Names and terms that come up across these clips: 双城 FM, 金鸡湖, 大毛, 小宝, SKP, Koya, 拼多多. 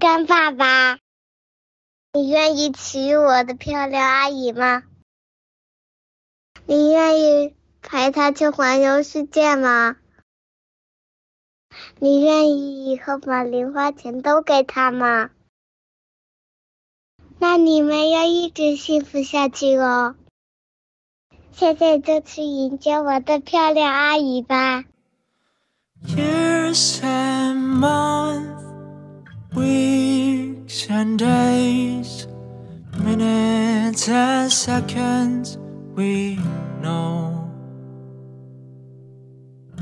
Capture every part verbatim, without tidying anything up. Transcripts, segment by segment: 干爸爸，你愿意娶我的漂亮阿姨吗？你愿意陪她去环游世界吗？你愿意以后把零花钱都给她吗？那你们要一直幸福下去哦。现在就去迎接我的漂亮阿姨吧。Years and months, weeks and days, minutes and seconds, we know.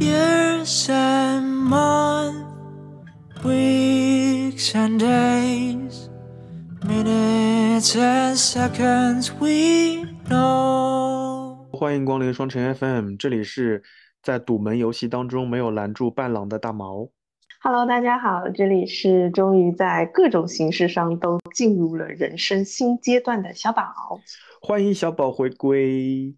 Years and months, weeks and days, minutes and seconds, we know. 欢迎光临双城 F M， 这里是在赌门游戏当中没有拦住伴郎的大毛。Hello， 大家好，这里是终于在各种形式上都进入了人生新阶段的小宝。欢迎小宝回归。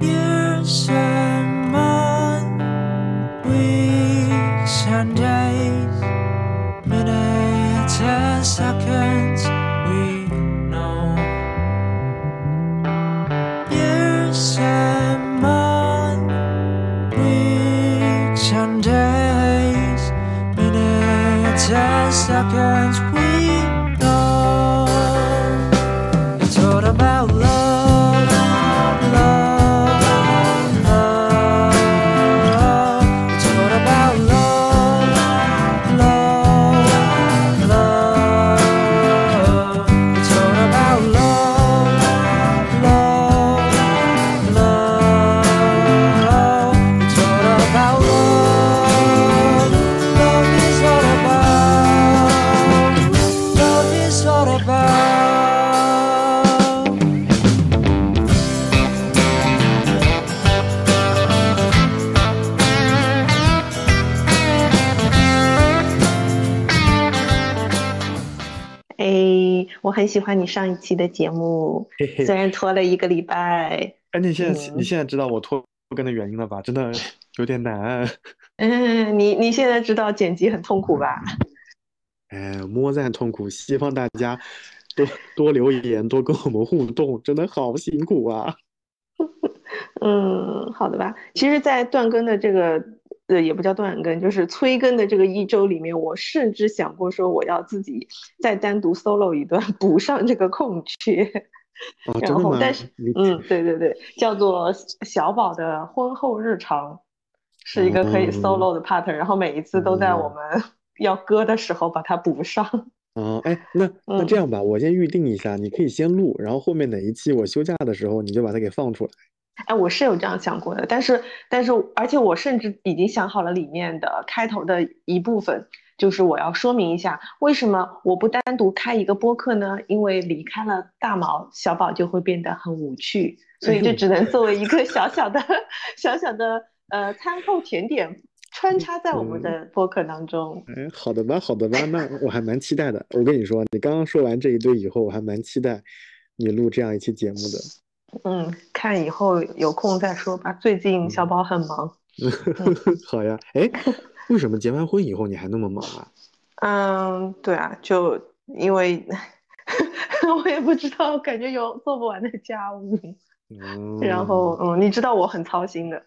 Years and months, weeks and days, minutes and seconds, we know. Years and months.Just seconds we know. It's all about love, love, love. It's all about love, love, love. It's all about love, love, love. It's all about love. Love is all aboutAy, 我很喜欢你上一期的节目，虽然拖了一个礼拜。哎，你现在、嗯、你现在知道我拖更的原因了吧？真的有点难。嗯，你你现在知道剪辑很痛苦吧？嗯哎，摸赞痛苦，希望大家多多留言，多跟我们互动，真的好辛苦啊。嗯，好的吧。其实，在断更的这个，呃，也不叫断更，就是催更的这个一周里面，我甚至想过说，我要自己再单独 solo 一段，补上这个空缺。哦，然后，但是，嗯，对对对，叫做小宝的婚后日常，是一个可以 solo 的 part，、嗯、然后每一次都在我们、嗯。要割的时候把它补上。哦，哎，那那这样吧、嗯，我先预定一下，你可以先录，然后后面哪一期我休假的时候，你就把它给放出来。哎，我是有这样想过的，但是但是，而且我甚至已经想好了里面的开头的一部分，就是我要说明一下为什么我不单独开一个播客呢？因为离开了大毛，小宝就会变得很无趣，所以就只能作为一个小小的小小的呃餐后甜点。穿插在我们的播客当中、嗯哎、好的吧好的吧，那我还蛮期待的。我跟你说，你刚刚说完这一堆以后，我还蛮期待你录这样一期节目的。嗯，看以后有空再说吧，最近小宝很忙、嗯嗯、好呀。哎，为什么结完婚以后你还那么忙啊？嗯，对啊，就因为我也不知道，感觉有做不完的家务、嗯、然后嗯，你知道我很操心的。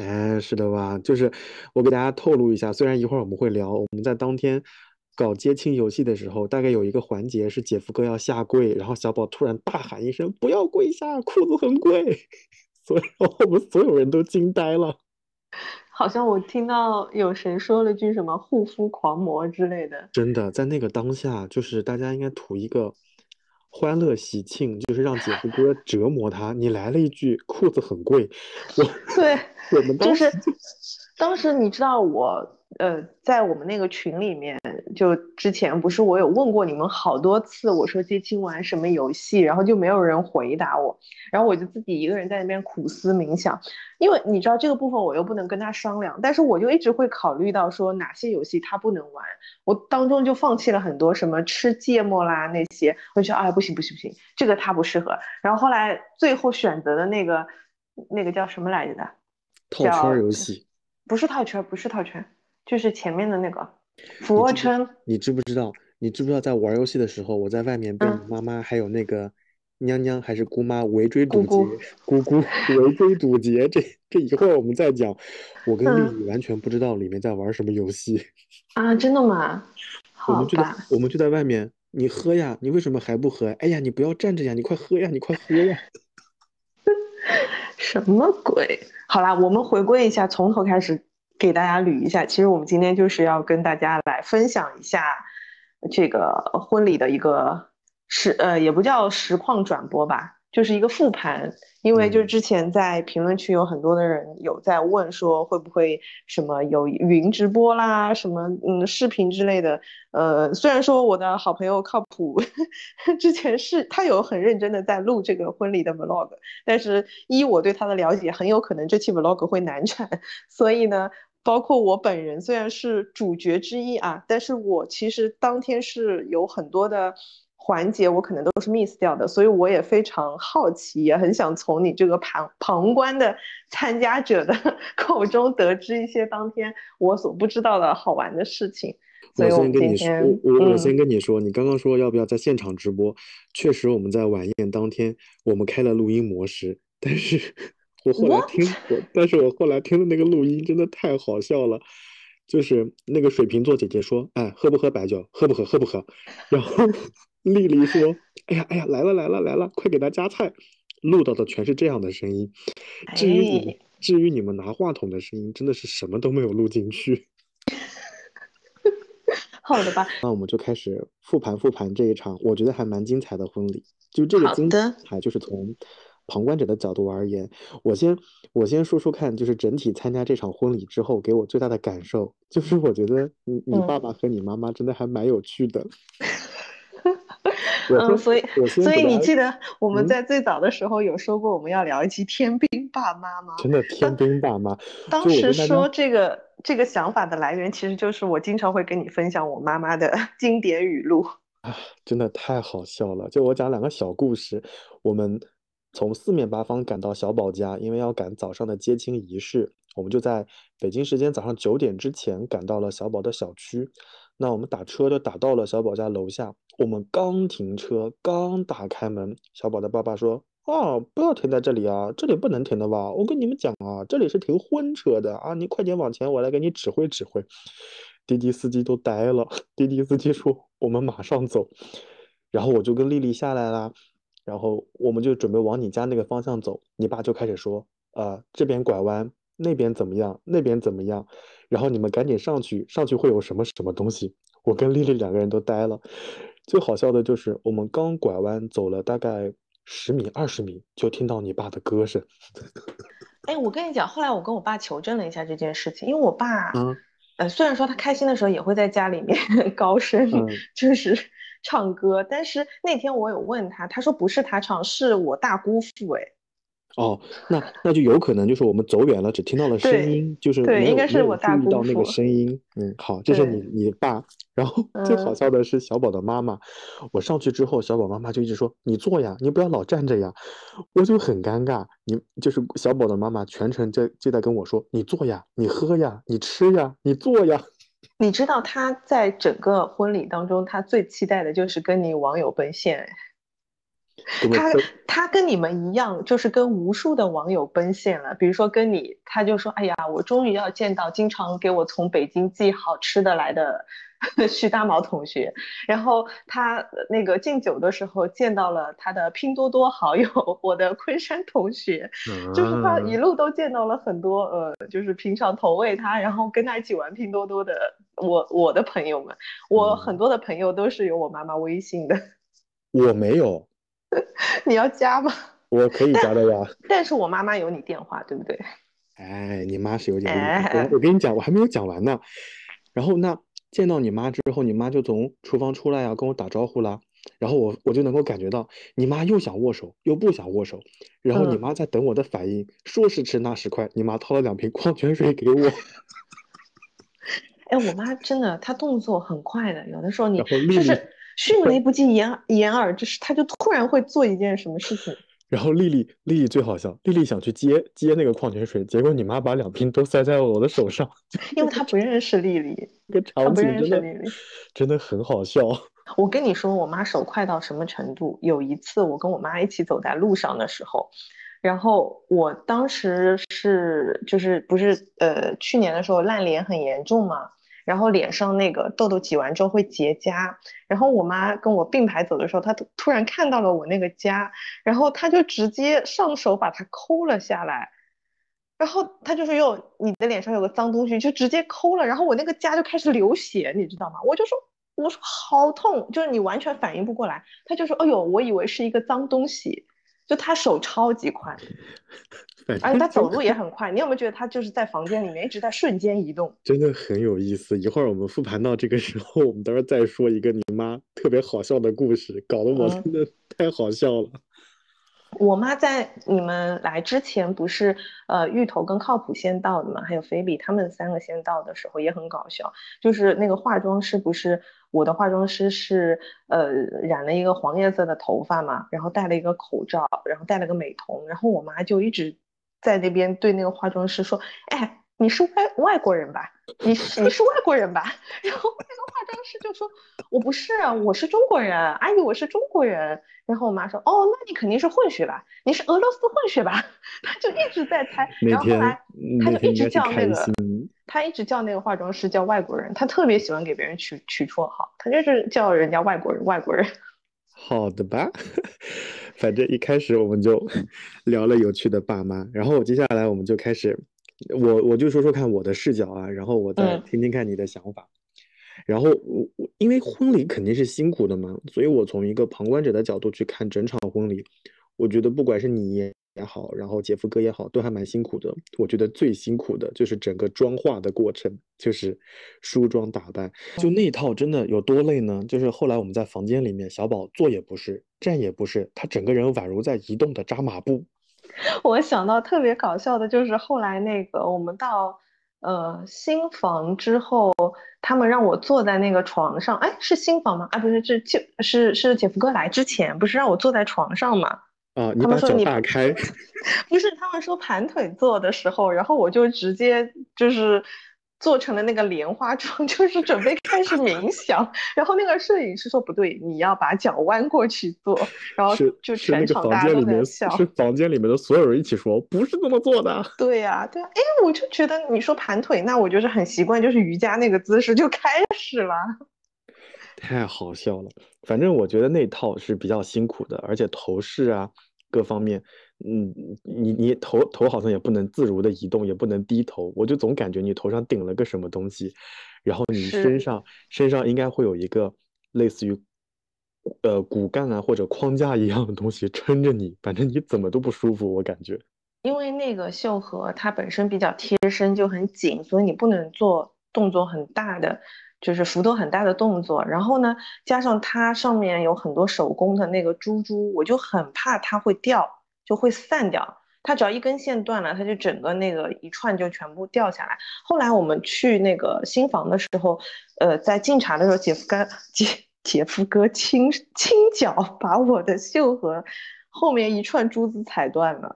哎，是的吧？就是我给大家透露一下，虽然一会儿我们会聊，我们在当天搞接亲游戏的时候，大概有一个环节是姐夫哥要下跪，然后小宝突然大喊一声不要跪下，裤子很贵，所以我们所有人都惊呆了。好像我听到有谁说了句什么护肤狂魔之类的。真的，在那个当下，就是大家应该图一个欢乐喜庆，就是让姐夫哥折磨他。你来了一句裤子很贵，我对我们当时、就是、当时你知道我呃，在我们那个群里面，就之前不是我有问过你们好多次，我说接亲玩什么游戏，然后就没有人回答我，然后我就自己一个人在那边苦思冥想，因为你知道这个部分我又不能跟他商量，但是我就一直会考虑到说哪些游戏他不能玩，我当中就放弃了很多什么吃芥末啦那些，我就觉得哎不行不行不行，这个他不适合，然后后来最后选择的那个那个叫什么来着的套圈游戏，不是套圈不是套圈，就是前面的那个俯卧撑。你知不知道你知不知道在玩游戏的时候，我在外面被我妈妈还有那个娘娘还是姑妈围追堵截，姑姑围追堵截，这这一会儿我们再讲。我跟丽丽完全不知道里面在玩什么游戏啊！真的吗？好吧，我们就在我们就在外面，你喝呀，你为什么还不喝？哎呀，你不要站着呀，你快喝呀，你快喝呀！什么鬼？好啦，我们回归一下，从头开始给大家捋一下。其实我们今天就是要跟大家来分享一下这个婚礼的一个实呃也不叫实况转播吧，就是一个复盘。因为就是之前在评论区有很多的人有在问说会不会什么有云直播啦，什么嗯视频之类的。呃，虽然说我的好朋友靠谱之前是他有很认真的在录这个婚礼的 vlog， 但是依我对他的了解，很有可能这期 vlog 会难产，所以呢。包括我本人虽然是主角之一啊，但是我其实当天是有很多的环节我可能都是 miss 掉的，所以我也非常好奇，也很想从你这个旁旁观的参加者的口中得知一些当天我所不知道的好玩的事情。所以我们今天我我先跟你说、嗯、你刚刚说要不要在现场直播，确实我们在晚宴当天我们开了录音模式，但是我后来听我，但是我后来听的那个录音真的太好笑了，就是那个水瓶座姐姐说，哎，喝不喝白酒？喝不喝？喝不喝？然后丽丽说，哎呀，哎呀，来了来了来了，快给她夹菜！录到的全是这样的声音，至于你们，至于你们拿话筒的声音，真的是什么都没有录进去。好的吧，那我们就开始复盘复盘这一场，我觉得还蛮精彩的婚礼。就这个精彩，就是从旁观者的角度而言，我先我先说说看，就是整体参加这场婚礼之后给我最大的感受，就是我觉得你你爸爸和你妈妈真的还蛮有趣的。嗯，嗯所以所以你记得我们在最早的时候有说过我们要聊一期天兵爸妈吗？真的天兵爸妈，当时说这个这个想法的来源，其实就是我经常会跟你分享我妈妈的经典语录啊，真的太好笑了。就我讲两个小故事，我们从四面八方赶到小宝家，因为要赶早上的接亲仪式，我们就在北京时间早上九点之前赶到了小宝的小区。那我们打车就打到了小宝家楼下，我们刚停车刚打开门，小宝的爸爸说，哦，不要停在这里啊，这里不能停的吧，我跟你们讲啊，这里是停婚车的啊，你快点往前，我来给你指挥指挥。滴滴司机都呆了，滴滴司机说我们马上走。然后我就跟丽丽下来了，然后我们就准备往你家那个方向走，你爸就开始说，呃，这边拐弯，那边怎么样，那边怎么样，然后你们赶紧上去，上去会有什么什么东西。我跟丽丽两个人都呆了。最好笑的就是我们刚拐弯走了大概十米二十米，就听到你爸的歌声。哎，我跟你讲，后来我跟我爸求证了一下这件事情，因为我爸、嗯呃、虽然说他开心的时候也会在家里面高声、嗯、就是唱歌，但是那天我有问他，他说不是他唱，是我大姑父。哎，哦，那那就有可能就是我们走远了，只听到了声音，就是对，应该是我大姑父到那个声音。嗯，好，这是你你爸。然后最好笑的是小宝的妈妈、嗯，我上去之后，小宝妈妈就一直说你坐呀，你不要老站着呀，我就很尴尬。你就是小宝的妈妈全程就就在跟我说你坐呀，你喝呀，你吃呀，你坐呀。你知道他在整个婚礼当中他最期待的就是跟你网友奔现。他他跟你们一样，就是跟无数的网友奔现了，比如说跟你，他就说，哎呀，我终于要见到经常给我从北京寄好吃的来的徐大毛同学。然后他那个敬酒的时候见到了他的拼多多好友我的昆山同学，就是他一路都见到了很多呃，就是平常投喂他然后跟他一起玩拼多多的我我的朋友们。我很多的朋友都是有我妈妈微信的，我没有。你要加吗？我可以加的呀。但, 但是我妈妈有你电话对不对？哎，你妈是有点、哎、我, 我跟你讲我还没有讲完呢。然后那见到你妈之后，你妈就从厨房出来啊，跟我打招呼啦。然后我我就能够感觉到你妈又想握手又不想握手，然后你妈在等我的反应、嗯、说时迟那时快，你妈掏了两瓶矿泉水给我。哎，我妈真的她动作很快的，有的时候你就是迅雷不及掩掩耳，就是他就突然会做一件什么事情。然后丽丽丽丽最好笑，丽丽想去接接那个矿泉水，结果你妈把两瓶都塞在我的手上，因为她不认识丽丽，这个场景真的真的很好笑。我跟你说，我妈手快到什么程度？有一次我跟我妈一起走在路上的时候，然后我当时是就是不是呃去年的时候烂脸很严重嘛，然后脸上那个痘痘挤完之后会结痂，然后我妈跟我并排走的时候，她突然看到了我那个痂，然后她就直接上手把它抠了下来，然后她就说哟，你的脸上有个脏东西，就直接抠了，然后我那个痂就开始流血，你知道吗？我就说。我说好痛，就是你完全反应不过来。他就说哎呦，我以为是一个脏东西，就他手超级快，而且他走路也很快。你有没有觉得他就是在房间里面一直在瞬间移动，真的很有意思。一会儿我们复盘到这个时候，我们到时候再说一个你妈特别好笑的故事，搞得我真的太好笑了、嗯、我妈在你们来之前不是呃芋头跟靠谱先到的嘛，还有菲比他们三个先到的时候也很搞笑，就是那个化妆师不是我的化妆师是呃染了一个黄颜色的头发嘛，然后戴了一个口罩，然后戴了个美瞳，然后我妈就一直在那边对那个化妆师说，哎，你是外外国人吧？你你是外国人吧？然后那个化妆师就说，我不是啊，我是中国人，阿姨我是中国人。然后我妈说，哦，那你肯定是混血吧？你是俄罗斯混血吧？她就一直在猜。然后后来她就一直叫那个。他一直叫那个化妆师叫外国人，他特别喜欢给别人取取绰号，他就是叫人家外国人外国人。好的吧，反正一开始我们就聊了有趣的爸妈，然后接下来我们就开始，我我就说说看我的视角啊，然后我再听听看你的想法。嗯、然后我因为婚礼肯定是辛苦的嘛，所以我从一个旁观者的角度去看整场婚礼，我觉得不管是你。也好，然后姐夫哥也好，都还蛮辛苦的。我觉得最辛苦的就是整个妆化的过程，就是梳妆打扮，就那一套真的有多累呢？就是后来我们在房间里面，小宝坐也不是，站也不是，他整个人宛如在移动的扎马步。我想到特别搞笑的就是后来那个我们到呃新房之后，他们让我坐在那个床上，哎，是新房吗？啊，不是，这就是是姐夫哥来之前，不是让我坐在床上吗？啊！你把脚打开，不是他们说盘腿坐的时候，然后我就直接就是做成了那个莲花妆，就是准备开始冥想。然后那个摄影师说不对，你要把脚弯过去坐，然后就全场大家都在笑。是, 是, 是房间里面的所有人一起说不是这么做的。对呀、啊，对呀、啊，哎，我就觉得你说盘腿，那我就是很习惯，就是瑜伽那个姿势就开始了。太好笑了，反正我觉得那套是比较辛苦的，而且头饰啊各方面，嗯，你你头头好像也不能自如的移动，也不能低头，我就总感觉你头上顶了个什么东西，然后你身上身上应该会有一个类似于呃骨干啊或者框架一样的东西撑着你，反正你怎么都不舒服，我感觉。因为那个秀禾它本身比较贴身就很紧，所以你不能做动作很大的。就是幅度很大的动作，然后呢，加上它上面有很多手工的那个珠珠，我就很怕它会掉，就会散掉。它只要一根线断了，它就整个那个一串就全部掉下来。后来我们去那个新房的时候，呃，在敬茶的时候，姐夫哥姐姐夫哥亲亲脚把我的秀禾后面一串珠子踩断了。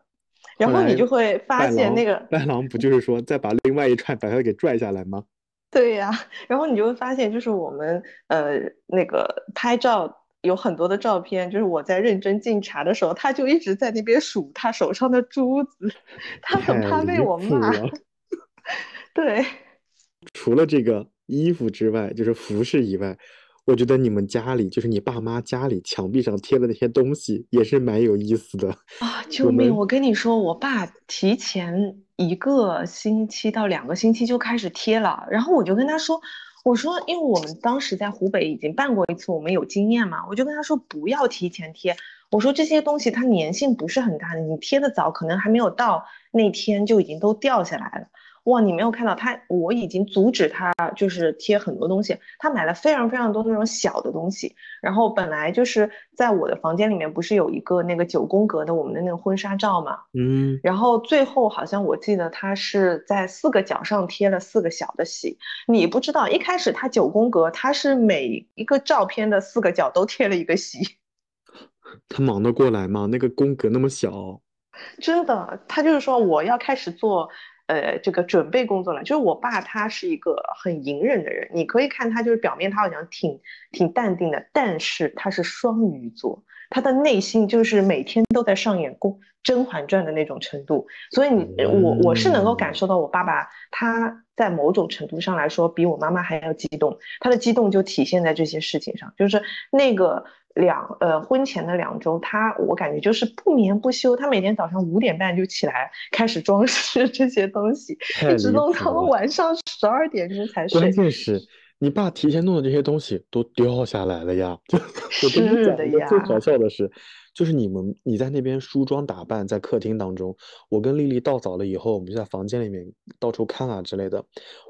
然后你就会发现那个伴郎不就是说再把另外一串把它给拽下来吗？对呀、啊，然后你就会发现，就是我们呃那个拍照有很多的照片，就是我在认真敬茶的时候，他就一直在那边数他手上的珠子，他很怕被我骂。对，除了这个衣服之外，就是服饰以外，我觉得你们家里，就是你爸妈家里墙壁上贴的那些东西，也是蛮有意思的啊！救命！我跟你说，我爸提前。一个星期到两个星期就开始贴了，然后我就跟他说，我说因为我们当时在湖北已经办过一次，我们有经验嘛，我就跟他说不要提前贴，我说这些东西它粘性不是很大的，你贴的早可能还没有到那天就已经都掉下来了。哇，你没有看到他，我已经阻止他就是贴很多东西，他买了非常非常多那种小的东西，然后本来就是在我的房间里面不是有一个那个九宫格的我们的那个婚纱照嘛，嗯，然后最后好像我记得他是在四个角上贴了四个小的喜，你不知道一开始他九宫格他是每一个照片的四个角都贴了一个喜他忙得过来吗？那个宫格那么小。真的，他就是说我要开始做呃这个准备工作了。就是我爸他是一个很隐忍的人，你可以看他就是表面他好像挺挺淡定的，但是他是双鱼座，他的内心就是每天都在上演《甄嬛传》的那种程度。所以你我我是能够感受到我爸爸他在某种程度上来说比我妈妈还要激动，他的激动就体现在这些事情上。就是那个两呃婚前的两周，他我感觉就是不眠不休，他每天早上五点半就起来开始装饰这些东西，一直弄到晚上十二点钟才睡。关键是你爸提前弄的这些东西都掉下来了呀！是的呀。最搞笑的是，就是你们你在那边梳妆打扮，在客厅当中，我跟丽丽到早了以后，我们就在房间里面到处看啊之类的。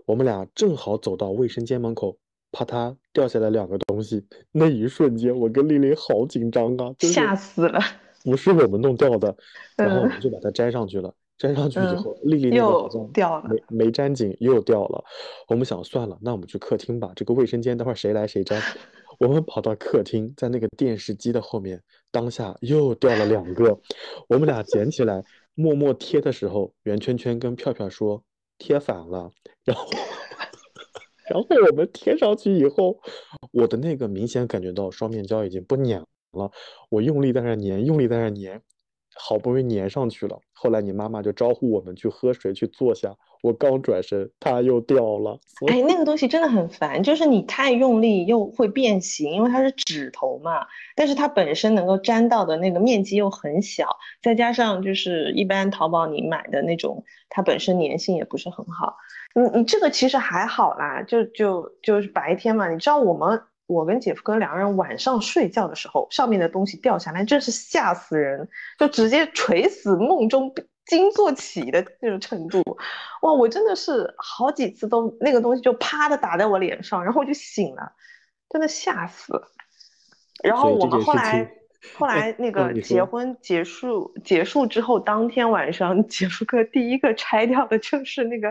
我们俩正好走到卫生间门口，啪嗒掉下来两个东西，那一瞬间我跟丽丽好紧张啊！就是、吓死了！不是我们弄掉的，然后我们就把它摘上去了。嗯粘上去以后，丽丽、嗯、又掉了，没没粘紧，又掉了。我们想算了，那我们去客厅吧。这个卫生间，待会儿谁来谁粘。我们跑到客厅，在那个电视机的后面，当下又掉了两个。我们俩捡起来，默默贴的时候，圆圈圈跟票票说贴反了。然后，然后我们贴上去以后，我的那个明显感觉到双面胶已经不粘了，我用力在那粘，用力在那粘。好不容易粘上去了，后来你妈妈就招呼我们去喝水，去坐下。我刚转身，它又掉了。哎，那个东西真的很烦，就是你太用力又会变形，因为它是指头嘛，但是它本身能够沾到的那个面积又很小，再加上就是一般淘宝你买的那种，它本身粘性也不是很好。你你这个其实还好啦，就就就是白天嘛，你知道我们。我跟姐夫哥两个人晚上睡觉的时候，上面的东西掉下来，真是吓死人，就直接垂死梦中惊坐起的那种程度。哇，我真的是好几次都那个东西就啪的打在我脸上，然后我就醒了，真的吓死了。然后我们后来后来那个结婚结束结束之后，当天晚上姐夫哥第一个拆掉的就是那个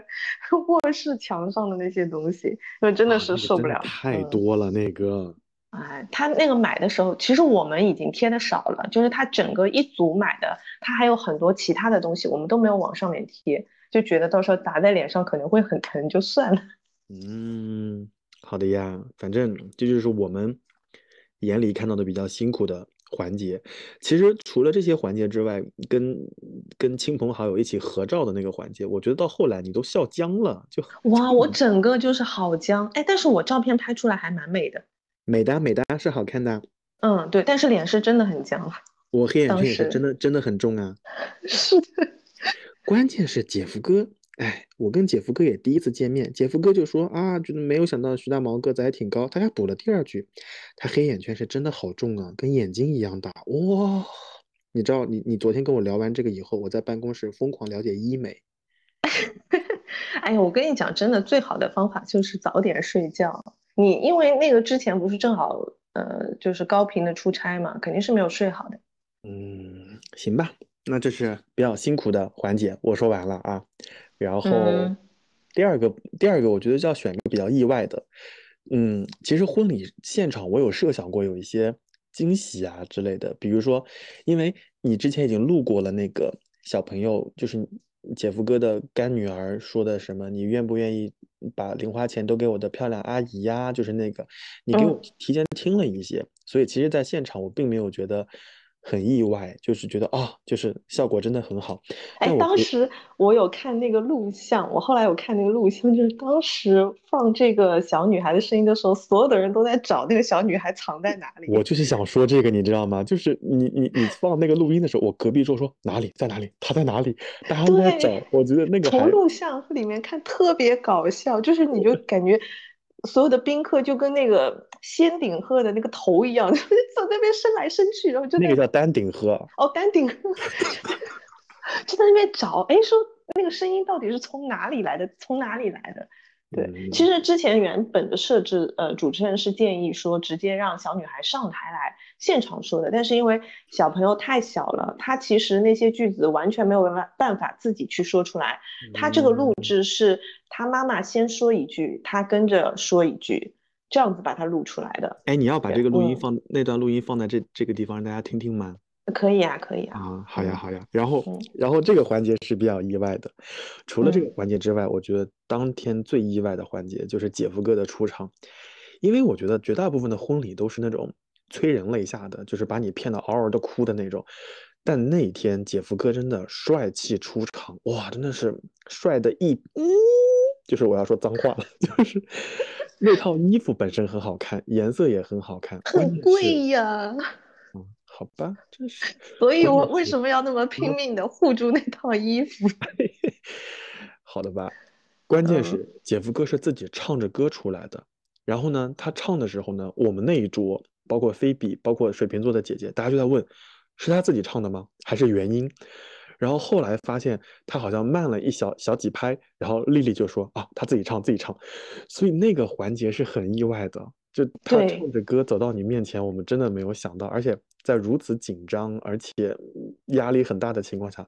卧室墙上的那些东西，那真的是受不了，啊那个、太多了那个。哎，他那个买的时候，其实我们已经贴的少了，就是他整个一组买的，他还有很多其他的东西，我们都没有往上面贴，就觉得到时候打在脸上可能会很疼，就算了。嗯，好的呀，反正这就是我们眼里看到的比较辛苦的。环节其实除了这些环节之外，跟跟亲朋好友一起合照的那个环节，我觉得到后来你都笑僵了，就哇，我整个就是好僵。哎，但是我照片拍出来还蛮美的，美的美的是好看的。嗯，对，但是脸是真的很僵，我黑眼圈也是真的真的很重啊。是的，关键是姐夫哥。哎，我跟姐夫哥也第一次见面，姐夫哥就说啊，觉得没有想到徐大毛个子还挺高，他还补了第二句，他黑眼圈是真的好重啊，跟眼睛一样大。哇，你知道你你昨天跟我聊完这个以后，我在办公室疯狂了解医美。哎呀，我跟你讲，真的最好的方法就是早点睡觉。你因为那个之前不是正好呃就是高频的出差嘛，肯定是没有睡好的。嗯，行吧，那这是比较辛苦的环节，我说完了啊。然后第二个、嗯、第二个我觉得就要选一个比较意外的。嗯，其实婚礼现场我有设想过有一些惊喜啊之类的，比如说因为你之前已经录过了那个小朋友，就是姐夫哥的干女儿说的什么你愿不愿意把零花钱都给我的漂亮阿姨呀、啊、就是那个你给我提前听了一些、嗯、所以其实在现场我并没有觉得很意外，就是觉得啊、哦，就是效果真的很好。哎，当时我有看那个录像，我后来有看那个录像，就是当时放这个小女孩的声音的时候，所有的人都在找那个小女孩藏在哪里。我就是想说这个，你知道吗？就是你你你放那个录音的时候，我隔壁桌说哪里在哪里，她在哪里，大家都在找。我觉得那个从录像里面看特别搞笑，就是你就感觉。所有的宾客就跟那个仙顶鹤的那个头一样，就在那边伸来伸去，然后就 那, 那个叫丹顶鹤哦，丹顶鹤就在那边找，哎，说那个声音到底是从哪里来的？从哪里来的？对，嗯、其实之前原本的设置，呃，主持人是建议说直接让小女孩上台来现场说的，但是因为小朋友太小了，他其实那些句子完全没有办法自己去说出来，他这个录制是。他妈妈先说一句，他跟着说一句，这样子把它录出来的。哎，你要把这个录音放、嗯、那段录音放在这这个地方让大家听听吗？可以啊，可以啊。啊，好呀，好呀。然后、嗯、然后这个环节是比较意外的，除了这个环节之外、嗯、我觉得当天最意外的环节就是姐夫哥的出场。因为我觉得绝大部分的婚礼都是那种催人泪下的，就是把你骗到嗷嗷的哭的那种，但那天姐夫哥真的帅气出场，哇，真的是帅的一嗯，就是我要说脏话了，就是那套衣服本身很好看，颜色也很好看，很贵呀、嗯、好吧，真是，所以我为什么要那么拼命的护住那套衣服？好的吧，关键是姐夫哥是自己唱着歌出来的，然后呢他唱的时候呢，我们那一桌包括菲比包括水瓶座的姐姐，大家就在问是他自己唱的吗还是原音，然后后来发现他好像慢了一小小几拍，然后丽丽就说啊他自己唱自己唱，所以那个环节是很意外的，就他唱着歌走到你面前，我们真的没有想到，而且在如此紧张而且压力很大的情况下，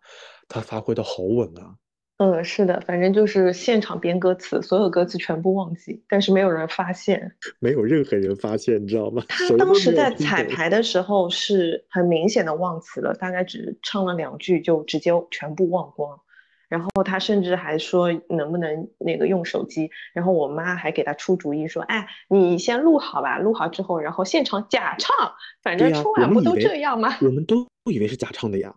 他发挥的好稳啊。嗯，是的，反正就是现场编歌词，所有歌词全部忘记，但是没有人发现，没有任何人发现，你知道吗？他当时在彩排的时候是很明显的忘词了，大概只唱了两句就直接全部忘光，然后他甚至还说能不能那个用手机，然后我妈还给他出主意说，哎，你先录好吧，录好之后然后现场假唱，反正春晚不都这样吗？我 们, 我们都不以为是假唱的呀。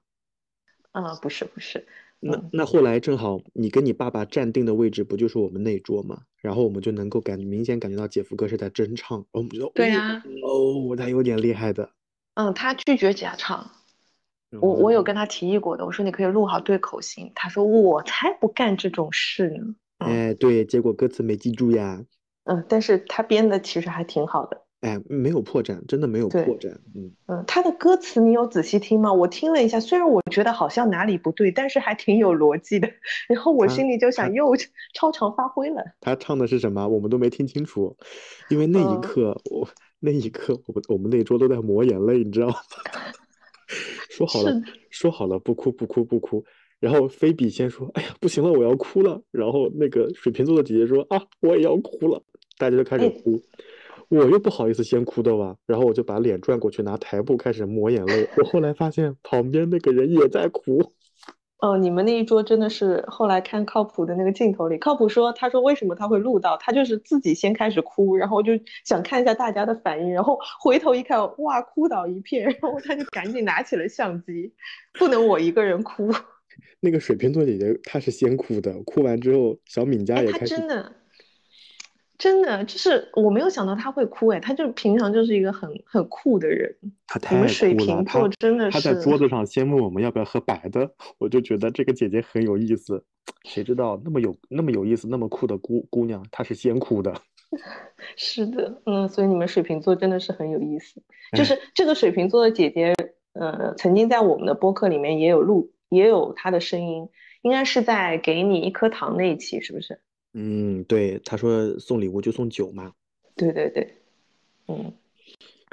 啊、呃，不是不是。那那后来正好你跟你爸爸站定的位置不就是我们那桌吗？然后我们就能够感明显感觉到姐夫哥是在真唱，我们觉得对啊，哦，他有点厉害的。嗯，他拒绝假唱，我我有跟他提议过的，我说你可以录好对口型，他说我才不干这种事呢。嗯、哎，对，结果歌词没记住呀。嗯，但是他编的其实还挺好的。哎，没有破绽，真的没有破绽。嗯嗯，他的歌词你有仔细听吗？我听了一下，虽然我觉得好像哪里不对，但是还挺有逻辑的。然后我心里就想，又超常发挥了。他唱的是什么？我们都没听清楚，因为那一刻，嗯、我那一刻，我们我们那桌都在抹眼泪，你知道吗？说好了，说好了，不哭不哭不哭。然后菲比先说：“哎呀，不行了，我要哭了。”然后那个水瓶座的姐姐说：“啊，我也要哭了。”大家就开始哭。哎，我又不好意思先哭的哇，然后我就把脸转过去拿台布开始抹眼泪，我后来发现旁边那个人也在哭。哦，你们那一桌真的是，后来看靠谱的那个镜头里，靠谱说，他说为什么他会录到，他就是自己先开始哭，然后就想看一下大家的反应，然后回头一看，哇，哭倒一片，然后他就赶紧拿起了相机，不能我一个人哭。那个水瓶座姐姐她是先哭的，哭完之后小敏家也开始、哎、她真的真的就是我没有想到他会哭，哎，他就平常就是一个很很酷的人。他太酷了，我们水瓶座真的是 他, 他在桌子上先问我们要不要喝白的，我就觉得这个姐姐很有意思。谁知道那么有那么有意思那么酷的姑姑娘，她是先哭的。是的，嗯，所以你们水瓶座真的是很有意思。就是这个水瓶座的姐姐，呃，曾经在我们的播客里面也有录，也有她的声音，应该是在给你一颗糖那一期，是不是？嗯，对，他说送礼物就送酒嘛。对对对，嗯，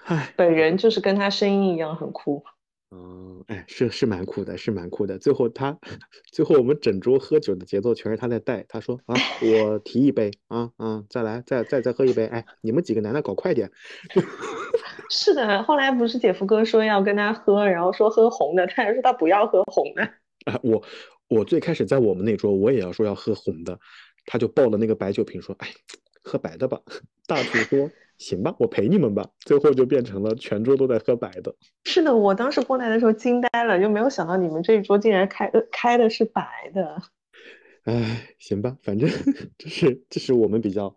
唉，本人就是跟他声音一样很酷。嗯，哎，是是蛮酷的，是蛮酷的。最后他，最后我们整桌喝酒的节奏全是他在带。他说啊，我提一杯啊啊，再来，再再再喝一杯。哎，你们几个男的搞快点。是的，后来不是姐夫哥说要跟他喝，然后说喝红的，他还说他不要喝红的。啊，我我最开始在我们那桌我也要说要喝红的。他就抱了那个白酒瓶说，哎，喝白的吧。大厨说行吧，我陪你们吧。最后就变成了全桌都在喝白的。是的，我当时过来的时候惊呆了，就没有想到你们这一桌竟然开开的是白的。哎，行吧，反正这是这是我们比较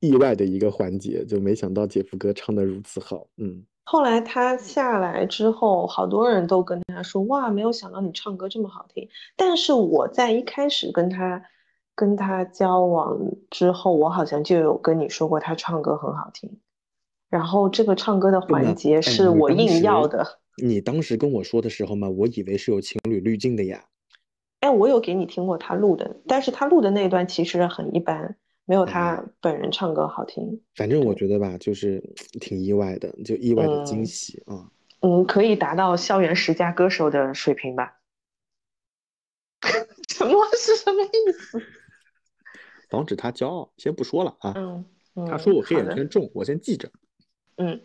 意外的一个环节，就没想到姐夫哥唱得如此好。嗯，后来他下来之后，好多人都跟他说，哇，没有想到你唱歌这么好听。但是我在一开始跟他跟他交往之后，我好像就有跟你说过他唱歌很好听，然后这个唱歌的环节是我硬要的。哎，你, 当你当时跟我说的时候嘛，我以为是有情侣滤镜的呀。哎，我有给你听过他录的，但是他录的那一段其实很一般，没有他本人唱歌好听。嗯，反正我觉得吧，就是挺意外的，就意外的惊喜啊。嗯, 嗯，可以达到校园十佳歌手的水平吧。什么是什么意思？防止他骄傲，先不说了啊。嗯他说我黑眼圈重，嗯、我先记着。嗯，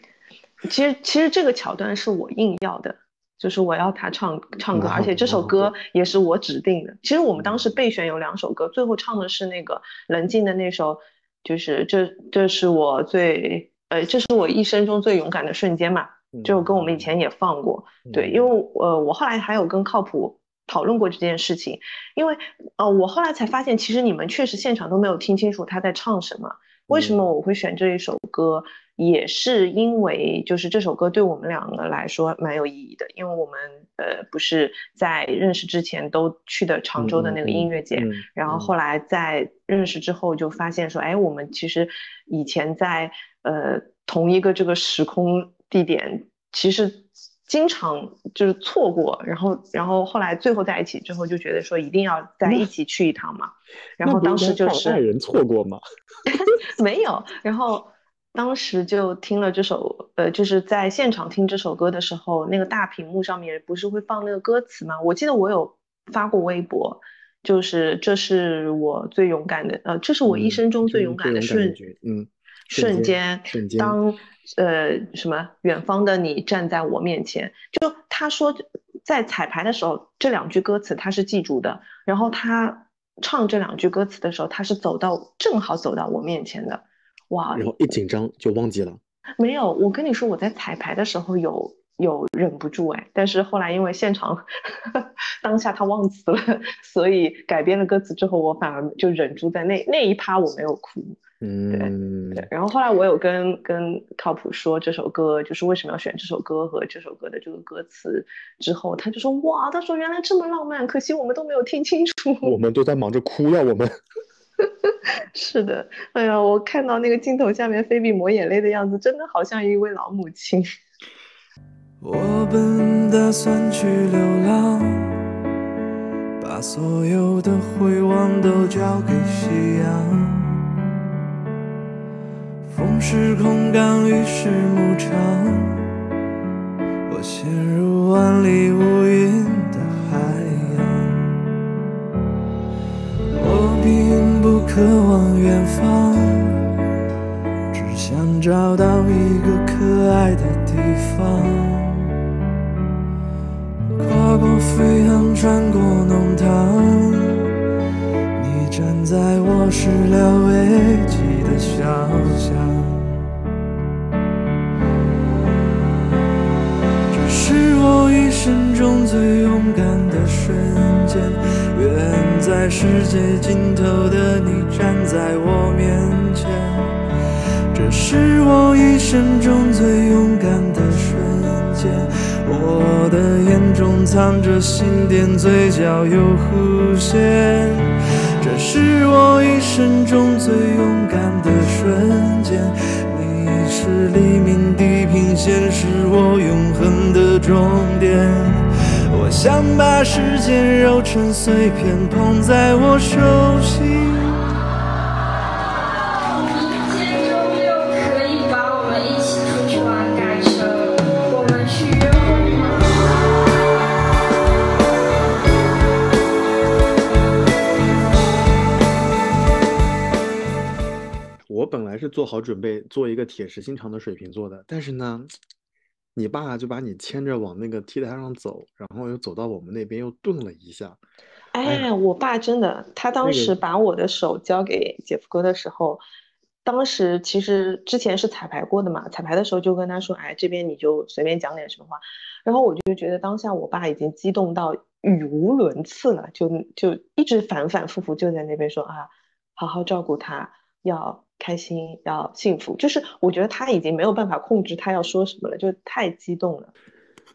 其实其实这个桥段是我硬要的，就是我要他唱唱歌，而且这首歌也是我指定的。其实我们当时备选有两首歌，最后唱的是那个冷静的那首，就是这这是我最呃这是我一生中最勇敢的瞬间嘛。这首歌我们以前也放过，嗯、对，因为呃我后来还有跟靠谱讨论过这件事情，因为呃我后来才发现，其实你们确实现场都没有听清楚他在唱什么。为什么我会选这一首歌，也是因为就是这首歌对我们两个来说蛮有意义的，因为我们呃不是在认识之前都去的常州的那个音乐节，嗯嗯、然后后来在认识之后就发现说，哎，我们其实以前在呃同一个这个时空地点其实经常就是错过，然后然后后来最后在一起之后就觉得说一定要在一起去一趟嘛，然后当时就是爱人错过吗？没有，然后当时就听了这首呃，就是在现场听这首歌的时候，那个大屏幕上面不是会放那个歌词吗？我记得我有发过微博，就是这是我最勇敢的呃，这是我一生中最勇敢的瞬间，嗯，瞬间，瞬间，当呃什么远方的你站在我面前，就他说在彩排的时候这两句歌词他是记住的，然后他唱这两句歌词的时候他是走到正好走到我面前的，哇！然后一紧张就忘记了。没有，我跟你说我在彩排的时候有有忍不住哎，但是后来因为现场呵呵当下他忘词了，所以改编了歌词之后我反而就忍住在那那一趴我没有哭。嗯， 对, 对，然后后来我有跟跟靠谱说这首歌就是为什么要选这首歌和这首歌的这个歌词之后，他就说哇，他说原来这么浪漫，可惜我们都没有听清楚，我们都在忙着哭呀、啊、我们是的，哎呀，我看到那个镜头下面菲比抹眼泪的样子，真的好像一位老母亲。我本打算去流浪，把所有的回望都交给夕阳，风是空港，雨是牧场，我陷入万里无云的海洋。我并不渴望远方，只想找到一个可爱的地方，跨过飞航，穿过弄堂，你站在我始料未及的想象，这是我一生中最勇敢的瞬间，远在世界尽头的你站在我面前，这是我一生中最勇敢的瞬间，我的眼中藏着心电，嘴角有弧线，这是我一生中最勇敢的瞬间，你是黎明地平线，是我永恒的终点，我想把时间揉成碎片，捧在我手心。我本来是做好准备做一个铁石心肠的水瓶座的，但是呢你爸就把你牵着往那个 T 台上走，然后又走到我们那边又顿了一下。 哎, 哎我爸真的，他当时把我的手交给姐夫哥的时候、那个、当时其实之前是彩排过的嘛，彩排的时候就跟他说，哎，这边你就随便讲点什么话，然后我就觉得当下我爸已经激动到语无伦次了，就就一直反反复复就在那边说啊，好好照顾他，要开心，要幸福，就是我觉得他已经没有办法控制他要说什么了，就太激动了。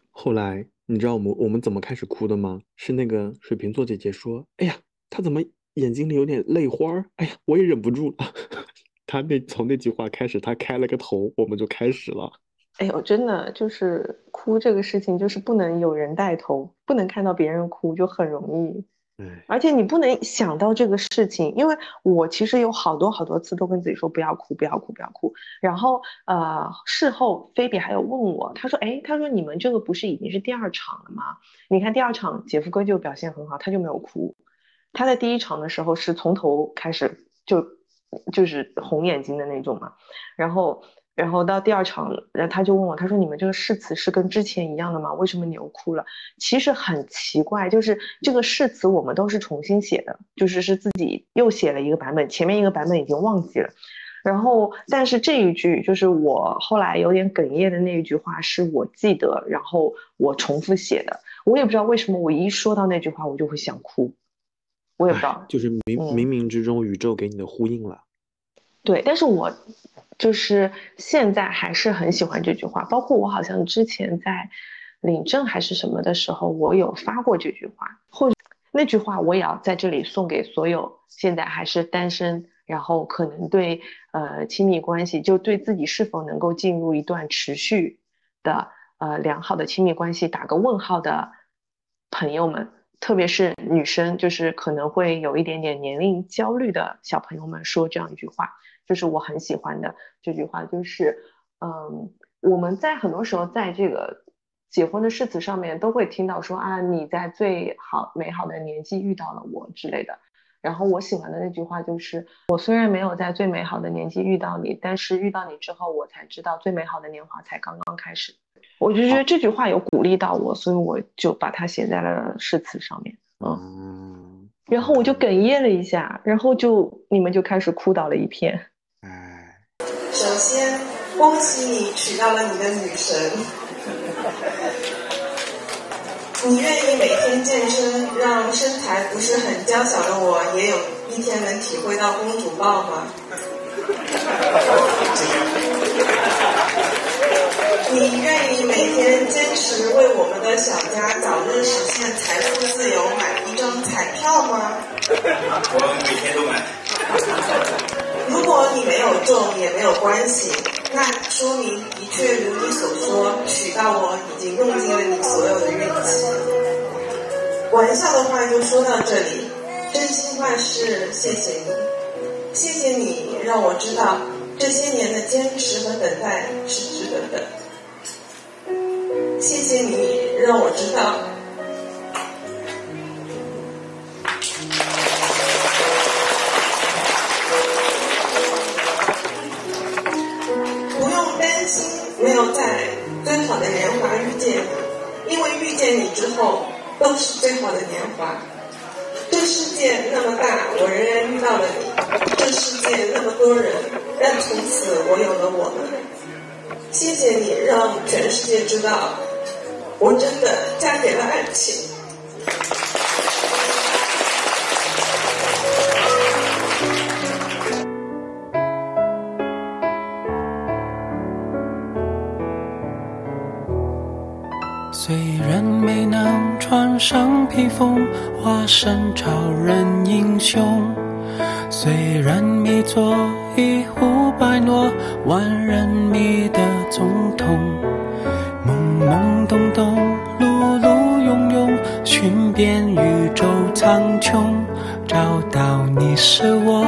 后来你知道我们我们怎么开始哭的吗？是那个水瓶座姐姐说，哎呀，他怎么眼睛里有点泪花，哎呀，我也忍不住了。他那从那句话开始，他开了个头，我们就开始了。哎呦，真的就是哭这个事情，就是不能有人带头，不能看到别人哭，就很容易，而且你不能想到这个事情，因为我其实有好多好多次都跟自己说不要哭不要哭不要哭，然后呃，事后菲比还有问我，他说哎，他说你们这个不是已经是第二场了吗？你看第二场姐夫哥就表现很好，他就没有哭，他在第一场的时候是从头开始就就是红眼睛的那种嘛。然后然后到第二场，然后他就问我，他说你们这个誓词是跟之前一样的吗？为什么牛哭了？其实很奇怪，就是这个誓词我们都是重新写的，就是是自己又写了一个版本，前面一个版本已经忘记了。然后但是这一句就是我后来有点哽咽的那一句话是我记得，然后我重复写的。我也不知道为什么我一说到那句话我就会想哭，我也不知道，就是冥冥之中宇宙给你的呼应了。嗯、对，但是我就是现在还是很喜欢这句话，包括我好像之前在领证还是什么的时候我有发过这句话，或者那句话我也要在这里送给所有现在还是单身，然后可能对呃亲密关系，就对自己是否能够进入一段持续的呃良好的亲密关系打个问号的朋友们，特别是女生，就是可能会有一点点年龄焦虑的小朋友们，说这样一句话，就是我很喜欢的这句话，就是嗯，我们在很多时候在这个结婚的誓词上面都会听到说啊，你在最好美好的年纪遇到了我之类的。然后我喜欢的那句话就是，我虽然没有在最美好的年纪遇到你，但是遇到你之后我才知道最美好的年华才刚刚开始。我就觉得这句话有鼓励到我，所以我就把它写在了誓词上面。嗯，然后我就哽咽了一下，然后就你们就开始哭倒了一片。首先恭喜你娶到了你的女神，你愿意每天健身，让身材不是很娇小的我也有一天能体会到公主抱吗？你愿意每天坚持为我们的小家早日实现财富自由买一张彩票吗？我每天都买。如果你没有中也没有关系，那说明的确如你所说，娶到我已经用尽了你所有的运气。玩笑的话就说到这里，真心话是谢谢你，谢谢你让我知道这些年的坚持和等待是值得的，谢谢你让我知道。没有在最好的年华遇见你，因为遇见你之后都是最好的年华。这世界那么大，我仍然遇到了你；这世界那么多人，但从此我有了我们。谢谢你让全世界知道，我真的嫁给了爱情。虽然没能穿上披风，化身超人英雄，虽然没做一呼百诺万人迷的总统，懵懵懂懂碌碌庸庸，寻遍宇宙苍穹，找到你是我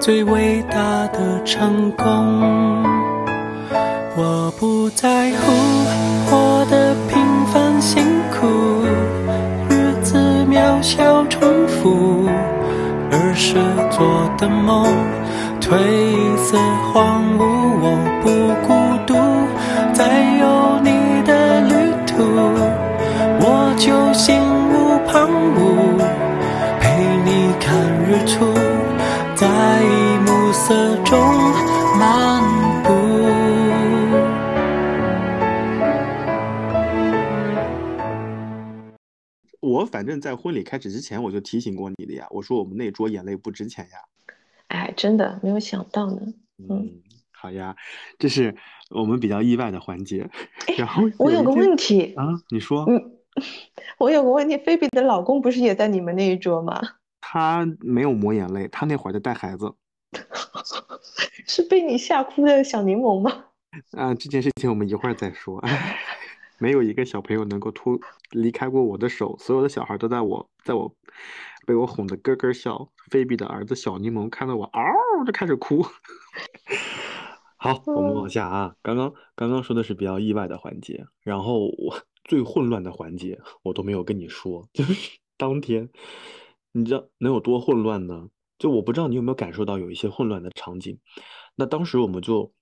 最伟大的成功。我不在乎我的平凡辛苦，日子渺小重复，儿时做的梦，褪色荒芜，我不孤独，在有你的旅途，我就心无旁骛，陪你看日出，在暮色中漫步。我反正在婚礼开始之前我就提醒过你的呀，我说我们那桌眼泪不值钱呀。哎，真的没有想到呢。嗯，嗯，好呀，这是我们比较意外的环节。然后有我有个问题啊，你说。嗯，我有个问题，菲比的老公不是也在你们那一桌吗？他没有抹眼泪，他那会儿在带孩子。是被你吓哭的小柠檬吗？啊，这件事情我们一会儿再说。没有一个小朋友能够脱离开过我的手，所有的小孩都在我在我被我哄得咯咯笑。菲比的儿子小柠檬看到我嗷就开始哭。好，我们往下啊，刚刚刚刚说的是比较意外的环节，然后我最混乱的环节我都没有跟你说，就是当天你知道能有多混乱呢？就我不知道你有没有感受到有一些混乱的场景。那当时我们就，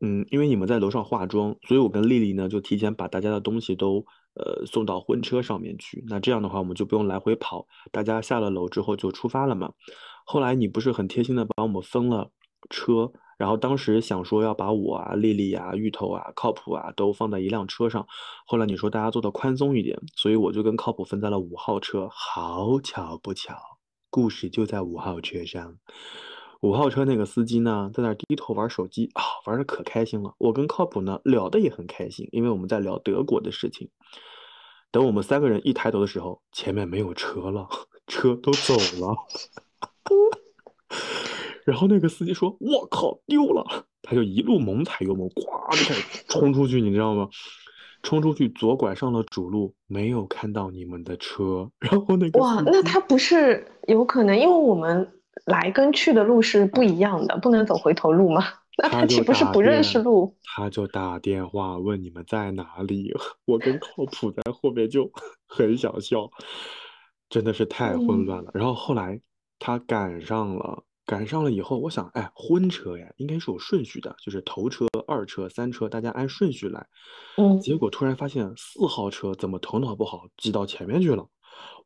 嗯，因为你们在楼上化妆，所以我跟丽丽呢就提前把大家的东西都呃送到婚车上面去。那这样的话，我们就不用来回跑，大家下了楼之后就出发了嘛。后来你不是很贴心的把我们分了车，然后当时想说要把我啊、丽丽啊、芋头啊、靠谱啊都放在一辆车上，后来你说大家坐的宽松一点，所以我就跟靠谱分在了五号车。好巧不巧，故事就在五号车上。五号车那个司机呢，在那低头玩手机啊，玩的可开心了。我跟靠谱呢聊的也很开心，因为我们在聊德国的事情。等我们三个人一抬头的时候，前面没有车了，车都走了。然后那个司机说：“我靠，丢了！”他就一路猛踩油门，咵就开始冲出去，你知道吗？冲出去左拐上了主路，没有看到你们的车。然后那个哇，那他不是有可能，因为我们来跟去的路是不一样的，不能走回头路吗？那他岂不是不认识路？他就打电话问你们在哪里。我跟靠谱在后面就很想笑，真的是太混乱了。嗯、然后后来他赶上了。赶上了以后，我想，哎，婚车呀，应该是有顺序的，就是头车、二车、三车，大家按顺序来。嗯。结果突然发现四号车怎么头脑不好挤到前面去了？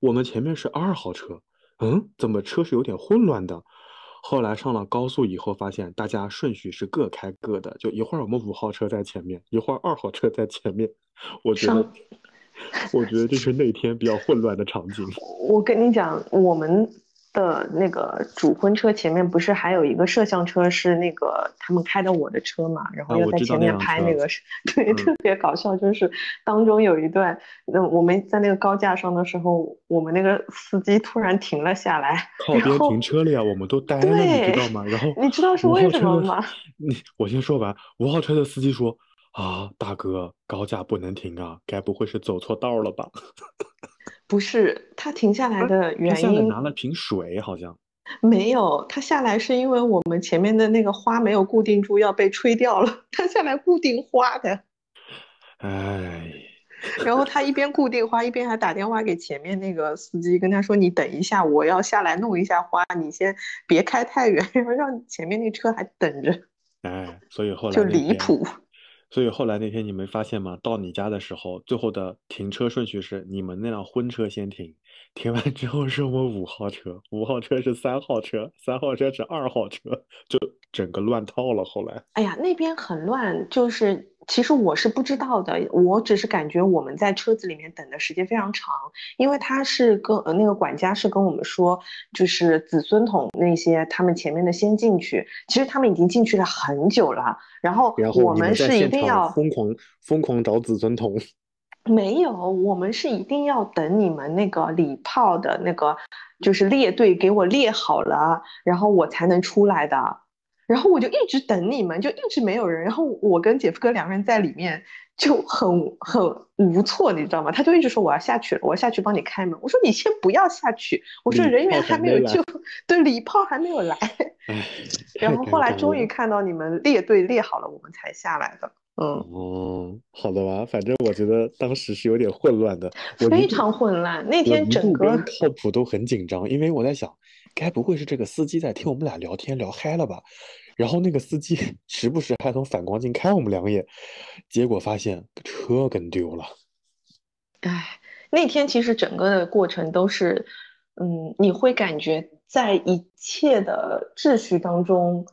我们前面是二号车，嗯，怎么车是有点混乱的？后来上了高速以后，发现大家顺序是各开各的，就一会儿我们五号车在前面，一会儿二号车在前面。我觉得。我觉得这是那天比较混乱的场景。我跟你讲，我们。的那个主婚车前面不是还有一个摄像车，是那个他们开的我的车嘛，然后又在前面拍那个、啊、对、嗯、特别搞笑，就是当中有一段那我们在那个高架上的时候，我们那个司机突然停了下来，靠边停车了呀，我们都呆了你知道吗？然后你知道是为什么吗？你我先说完，五号车的司机说啊，大哥高架不能停啊，该不会是走错道了吧？不是，他停下来的原因，他下来拿了瓶水好像没有，他下来是因为我们前面的那个花没有固定住，要被吹掉了，他下来固定花的。哎，然后他一边固定花一边还打电话给前面那个司机，跟他说你等一下，我要下来弄一下花，你先别开太远，然后让前面那车还等着。哎，所以后来就离谱。所以后来那天你没发现吗？到你家的时候，最后的停车顺序是你们那辆婚车先停，停完之后是我们五号车，五号车是三号车，三号车是二号车，就整个乱套了。后来，哎呀，那边很乱，就是其实我是不知道的，我只是感觉我们在车子里面等的时间非常长，因为他是跟、呃、那个管家是跟我们说，就是子孙桶那些他们前面的先进去，其实他们已经进去了很久了。然后我们是一定要疯狂疯狂找子孙桶，没有，我们是一定要等你们那个礼炮的那个就是列队给我列好了，然后我才能出来的。然后我就一直等你们，就一直没有人。然后我跟姐夫哥两个人在里面就很很无措，你知道吗？他就一直说我要下去了，我要下去帮你开门。我说你先不要下去，我说人员还没有就对礼炮还没有来。然后后来终于看到你们列队列好了，我们才下来的。嗯哦，好的吧，反正我觉得当时是有点混乱的，非常混乱。那天整个靠谱都很紧张，因为我在想，该不会是这个司机在听我们俩聊天聊嗨了吧？然后那个司机时不时还从反光镜看我们两眼，结果发现车跟丢了。哎，那天其实整个的过程都是，嗯，你会感觉在一切的秩序当中。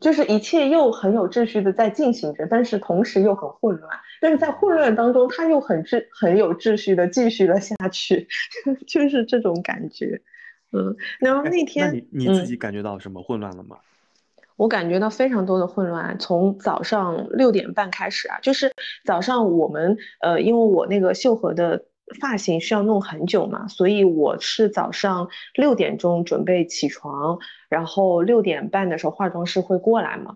就是一切又很有秩序的在进行着，但是同时又很混乱，但是在混乱当中他又很秩很有秩序的继续了下去，就是这种感觉。嗯，然后那天、哎、那 你, 你自己感觉到什么混乱了吗？嗯，我感觉到非常多的混乱，从早上六点半开始啊，就是早上我们呃，因为我那个秀禾的发型需要弄很久嘛，所以我是早上六点钟准备起床，然后六点半的时候化妆师会过来嘛，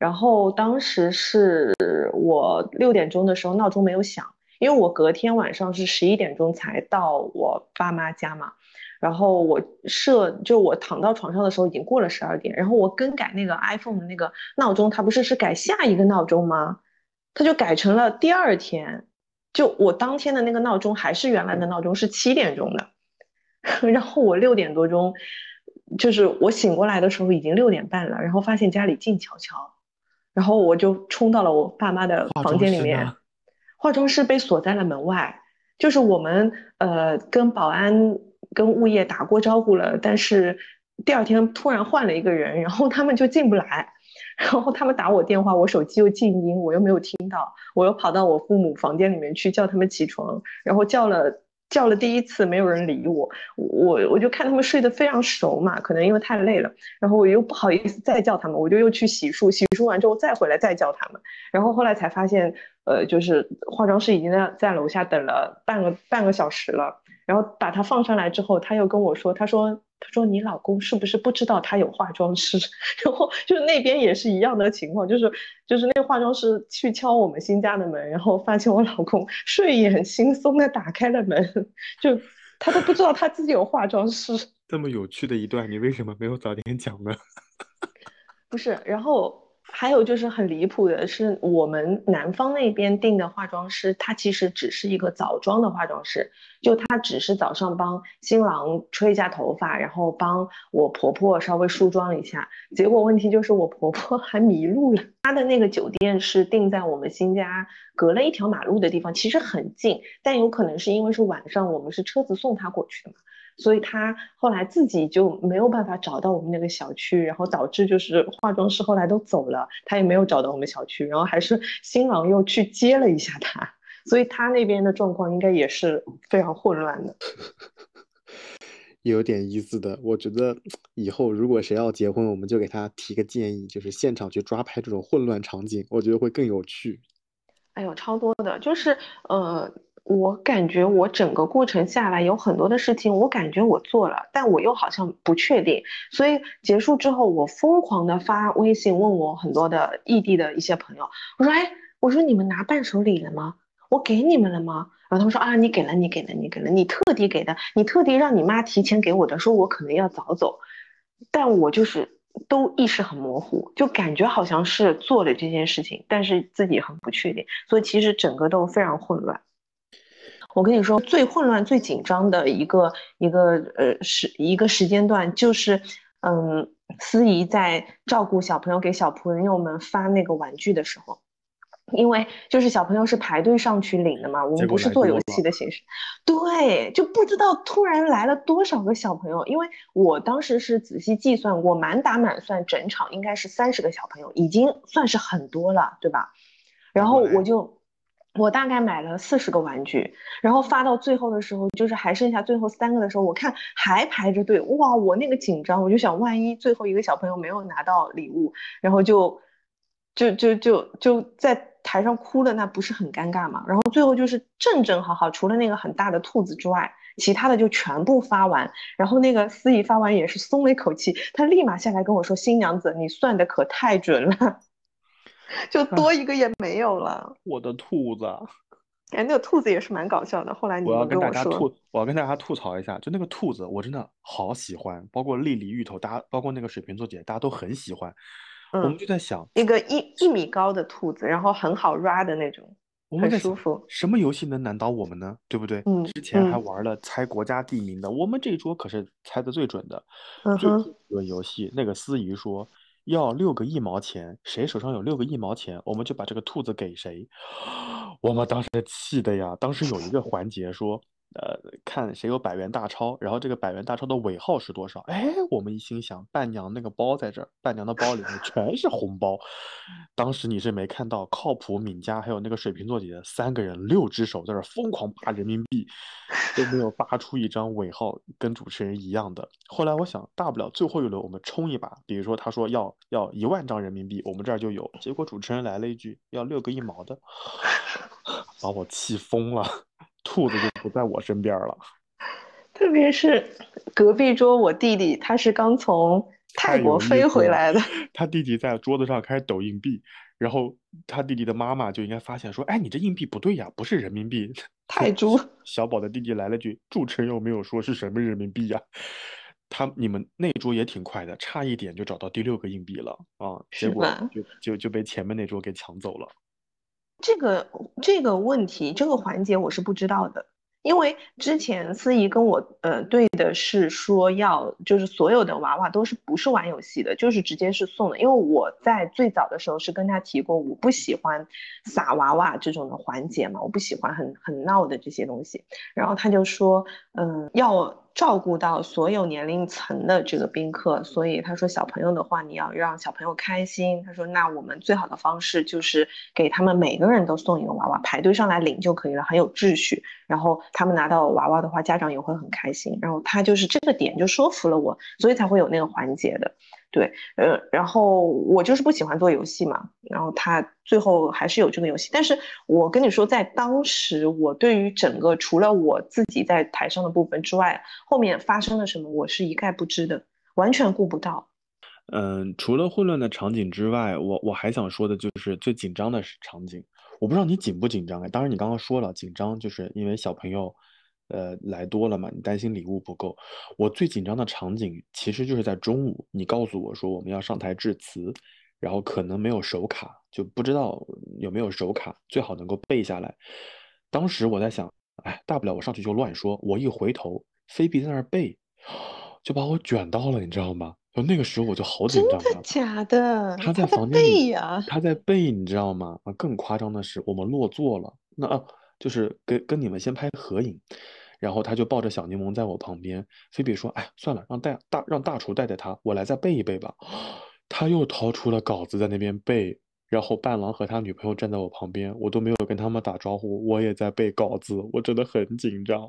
然后当时是我六点钟的时候闹钟没有响，因为我隔天晚上是十一点钟才到我爸妈家嘛，然后我设就我躺到床上的时候已经过了十二点，然后我更改那个 iPhone 的那个闹钟，它不是是改下一个闹钟吗？它就改成了第二天。就我当天的那个闹钟还是原来的闹钟是七点钟的，然后我六点多钟就是我醒过来的时候已经六点半了，然后发现家里静悄悄，然后我就冲到了我爸妈的房间里面，化妆师被锁在了门外。就是我们呃跟保安跟物业打过招呼了，但是第二天突然换了一个人，然后他们就进不来，然后他们打我电话，我手机又静音，我又没有听到，我又跑到我父母房间里面去叫他们起床，然后叫了叫了第一次没有人理我，我我就看他们睡得非常熟嘛，可能因为太累了，然后我又不好意思再叫他们，我就又去洗漱，洗漱完之后再回来再叫他们，然后后来才发现呃，就是化妆师已经在在楼下等了半个半个小时了，然后把他放上来之后，他又跟我说，他说他说你老公是不是不知道他有化妆师？然后就是那边也是一样的情况，就是就是那个化妆师去敲我们新家的门，然后发现我老公睡眼惺忪的打开了门，就他都不知道他自己有化妆师。这么有趣的一段，你为什么没有早点讲呢？不是，然后。还有就是很离谱的是，我们南方那边订的化妆师，他其实只是一个早妆的化妆师，就他只是早上帮新郎吹一下头发，然后帮我婆婆稍微梳妆一下。结果问题就是我婆婆还迷路了，她的那个酒店是订在我们新家隔了一条马路的地方，其实很近，但有可能是因为是晚上，我们是车子送她过去的嘛。所以他后来自己就没有办法找到我们那个小区，然后导致就是化妆师后来都走了，他也没有找到我们小区，然后还是新郎又去接了一下他，所以他那边的状况应该也是非常混乱的。有点意思的，我觉得以后如果谁要结婚，我们就给他提个建议，就是现场去抓拍这种混乱场景，我觉得会更有趣。哎呦，超多的，就是呃我感觉我整个过程下来有很多的事情，我感觉我做了，但我又好像不确定，所以结束之后我疯狂的发微信问我很多的异地的一些朋友，我说哎，我说你们拿伴手礼了吗？我给你们了吗？然后他们说啊，你给了你给了你给了你特地给的，你特地让你妈提前给我的，说我可能要早走，但我就是都意识很模糊，就感觉好像是做了这件事情，但是自己很不确定，所以其实整个都非常混乱。我跟你说，最混乱、最紧张的一个一个呃时一个时间段，就是，嗯，司仪在照顾小朋友给小朋友们发那个玩具的时候，因为就是小朋友是排队上去领的嘛，我们不是做游戏的形式，对，就不知道突然来了多少个小朋友，因为我当时是仔细计算过，满打满算整场应该是三十个小朋友，已经算是很多了，对吧？然后我就。我大概买了四十个玩具，然后发到最后的时候，就是还剩下最后三个的时候，我看还排着队，哇，我那个紧张，我就想万一最后一个小朋友没有拿到礼物，然后就就就就就在台上哭了，那不是很尴尬嘛？然后最后就是正正好好，除了那个很大的兔子之外，其他的就全部发完。然后那个司仪发完也是松了一口气，他立马下来跟我说：“新娘子，你算的可太准了。”就多一个也没有了、啊、我的兔子，哎，那个兔子也是蛮搞笑的，后来你们跟我说，我要跟大家吐我要跟大家吐槽一下，就那个兔子我真的好喜欢，包括丽丽芋头，大家包括那个水瓶座姐大家都很喜欢、嗯、我们就在想一个一一米高的兔子，然后很好 ra 的那种，我们很舒服，什么游戏能难倒我们呢，对不对、嗯、之前还玩了猜国家地名的、嗯、我们这一桌可是猜的最准的、嗯、最准游戏，那个司仪说要六个一毛钱，谁手上有六个一毛钱，我们就把这个兔子给谁。我们当时气的呀，当时有一个环节说，呃，看谁有百元大钞，然后这个百元大钞的尾号是多少？哎，我们一心想，伴娘那个包在这儿，伴娘的包里面全是红包。当时你是没看到，靠谱敏佳还有那个水瓶座姐三个人六只手在这儿疯狂扒人民币，都没有扒出一张尾号跟主持人一样的。后来我想，大不了最后一轮我们冲一把，比如说他说要要一万张人民币，我们这儿就有。结果主持人来了一句要六个一毛的，把我气疯了。兔子就不在我身边了，特别是隔壁桌我弟弟，他是刚从泰国飞回来的，他弟弟在桌子上开始抖硬币，然后他弟弟的妈妈就应该发现说，哎，你这硬币不对呀，不是人民币，泰铢。小宝的弟弟来了句，主持人又没有说是什么人民币呀、啊，他你们那桌也挺快的，差一点就找到第六个硬币了啊，结果就就就被前面那桌给抢走了。这个这个问题这个环节我是不知道的，因为之前司仪跟我呃对的是说要就是所有的娃娃都是不是玩游戏的，就是直接是送的。因为我在最早的时候是跟他提过我不喜欢撒娃娃这种的环节嘛，我不喜欢很很闹的这些东西，然后他就说嗯、呃、要照顾到所有年龄层的这个宾客，所以他说小朋友的话你要让小朋友开心，他说那我们最好的方式就是给他们每个人都送一个娃娃，排队上来领就可以了，很有秩序，然后他们拿到娃娃的话家长也会很开心，然后他就是这个点就说服了我，所以才会有那个环节的。对，呃，然后我就是不喜欢做游戏嘛，然后他最后还是有这个游戏，但是我跟你说，在当时我对于整个除了我自己在台上的部分之外，后面发生了什么我是一概不知的，完全顾不到。嗯，除了混乱的场景之外，我我还想说的就是最紧张的场景，我不知道你紧不紧张哎，当然你刚刚说了紧张就是因为小朋友。呃，来多了嘛，你担心礼物不够。我最紧张的场景其实就是在中午，你告诉我说我们要上台致辞，然后可能没有手卡，就不知道有没有手卡，最好能够背下来。当时我在想，哎，大不了我上去就乱说，我一回头，菲比在那儿背，就把我卷到了，你知道吗？就那个时候我就好紧张啊！真的假的？他在房间里，他在背，你知道吗？更夸张的是，我们落座了，那、啊、就是跟跟你们先拍合影。然后他就抱着小柠檬在我旁边，菲比说：“哎，算了，让带大让大厨带带他，我来再背一背吧。”他又掏出了稿子在那边背，然后伴郎和他女朋友站在我旁边，我都没有跟他们打招呼，我也在背稿子，我真的很紧张。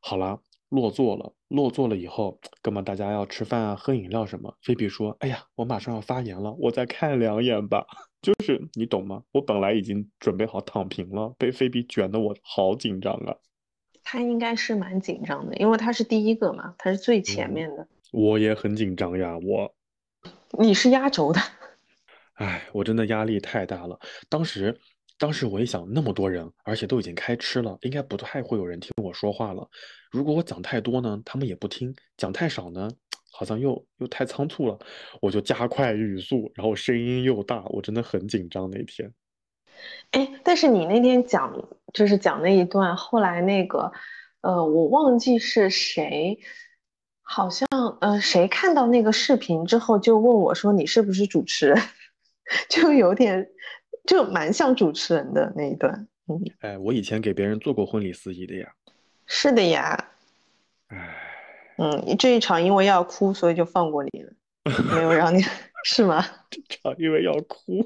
好了，落座了，落座了以后，哥们大家要吃饭啊，喝饮料什么。菲比说：“哎呀，我马上要发言了，我再看两眼吧。”就是你懂吗？我本来已经准备好躺平了，被菲比卷得我好紧张啊。他应该是蛮紧张的，因为他是第一个嘛，他是最前面的。嗯、我也很紧张呀，我。你是压轴的。哎，我真的压力太大了。当时，当时我一想，那么多人，而且都已经开吃了，应该不太会有人听我说话了。如果我讲太多呢，他们也不听；讲太少呢，好像又又太仓促了。我就加快语速，然后声音又大，我真的很紧张那天。哎，但是你那天讲就是讲那一段，后来那个，呃，我忘记是谁，好像呃谁看到那个视频之后就问我说你是不是主持人，就有点就蛮像主持人的那一段。嗯，哎，我以前给别人做过婚礼司仪的呀。是的呀。哎，嗯，这一场因为要哭，所以就放过你了，没有让你。是吗？这场因为要哭，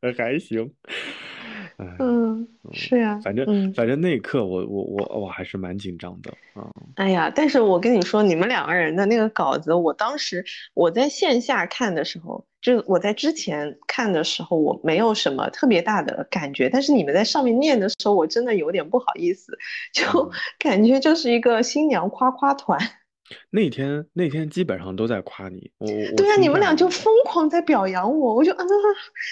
可还行。嗯，是呀、啊，反正、嗯、反正那一刻我我我我还是蛮紧张的啊、嗯。哎呀，但是我跟你说，你们两个人的那个稿子，我当时我在线下看的时候，就我在之前看的时候，我没有什么特别大的感觉，但是你们在上面念的时候，我真的有点不好意思，就感觉就是一个新娘夸夸团。嗯那天那天基本上都在夸你，我对啊，你们俩就疯狂在表扬我，我就啊，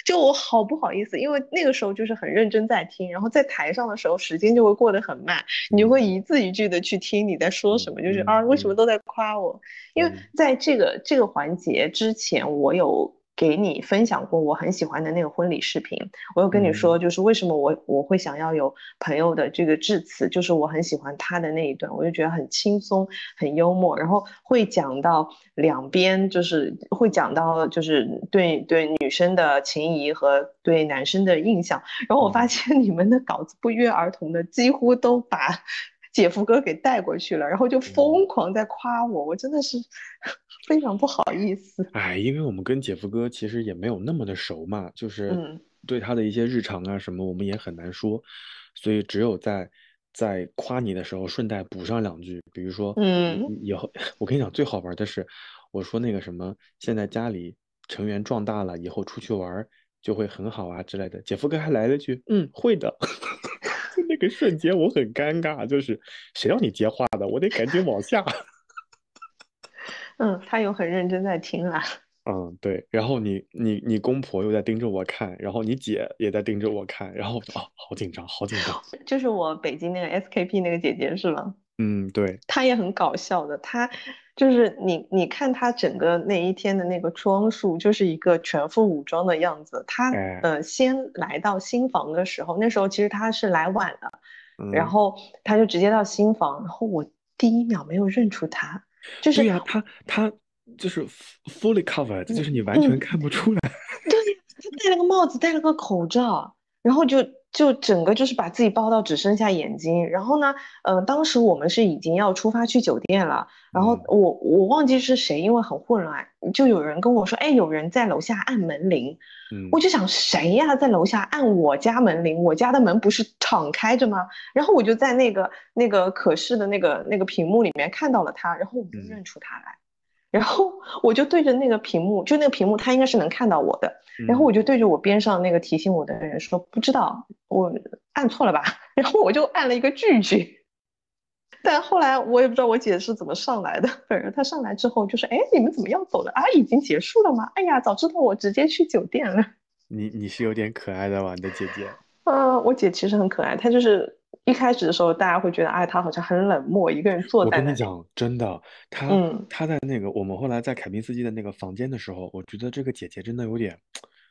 就我好不好意思，因为那个时候就是很认真在听，然后在台上的时候时间就会过得很慢，你就会一字一句的去听你在说什么，嗯、就是啊，为什么都在夸我？嗯、因为在这个这个环节之前，我有给你分享过我很喜欢的那个婚礼视频，我有跟你说，就是为什么我我会想要有朋友的这个致辞，就是我很喜欢他的那一段，我就觉得很轻松很幽默，然后会讲到两边，就是会讲到就是对对女生的情谊和对男生的印象，然后我发现你们的稿子不约而同的几乎都把姐夫哥给带过去了，然后就疯狂在夸我，我真的是非常不好意思。哎，因为我们跟姐夫哥其实也没有那么的熟嘛，就是对他的一些日常啊什么我们也很难说，所以只有在在夸你的时候顺带补上两句，比如说嗯，以后我跟你讲最好玩的是我说那个什么现在家里成员壮大了以后出去玩就会很好啊之类的，姐夫哥还来了句嗯会的。那个瞬间我很尴尬，就是谁让你接话的，我得赶紧往下。嗯，他有很认真在听啊。嗯，对。然后你你你公婆又在盯着我看，然后你姐也在盯着我看，然后哦，好紧张，好紧张。就是我北京那个 S K P 那个姐姐是吗？嗯，对。她也很搞笑的，她就是你你看她整个那一天的那个装束，就是一个全副武装的样子。她呃先来到新房的时候，那时候其实她是来晚了。嗯、然后他就直接到新房，然后我第一秒没有认出他，就是对呀、啊，他他就是 fully covered，、嗯、就是你完全看不出来。嗯、对，他戴了个帽子，戴了个口罩，然后就就整个就是把自己包到只剩下眼睛。然后呢，嗯、呃，当时我们是已经要出发去酒店了，然后我我忘记是谁，因为很混乱，就有人跟我说，哎，有人在楼下按门铃。我就想谁呀、啊、在楼下按我家门铃，我家的门不是敞开着吗？然后我就在那个那个可视的那个那个屏幕里面看到了他，然后我就认出他来，然后我就对着那个屏幕，就那个屏幕他应该是能看到我的，然后我就对着我边上那个提醒我的人说、嗯、不知道我按错了吧，然后我就按了一个拒绝，但后来我也不知道我姐是怎么上来的，反正她上来之后就是哎，你们怎么要走了啊？已经结束了吗？哎呀，早知道我直接去酒店了。你你是有点可爱的吧，你的姐姐？嗯、呃，我姐其实很可爱，她就是一开始的时候大家会觉得哎，她好像很冷漠，一个人坐在那里。我跟你讲，真的，她、嗯、她在那个我们后来在凯宾斯基的那个房间的时候，我觉得这个姐姐真的有点，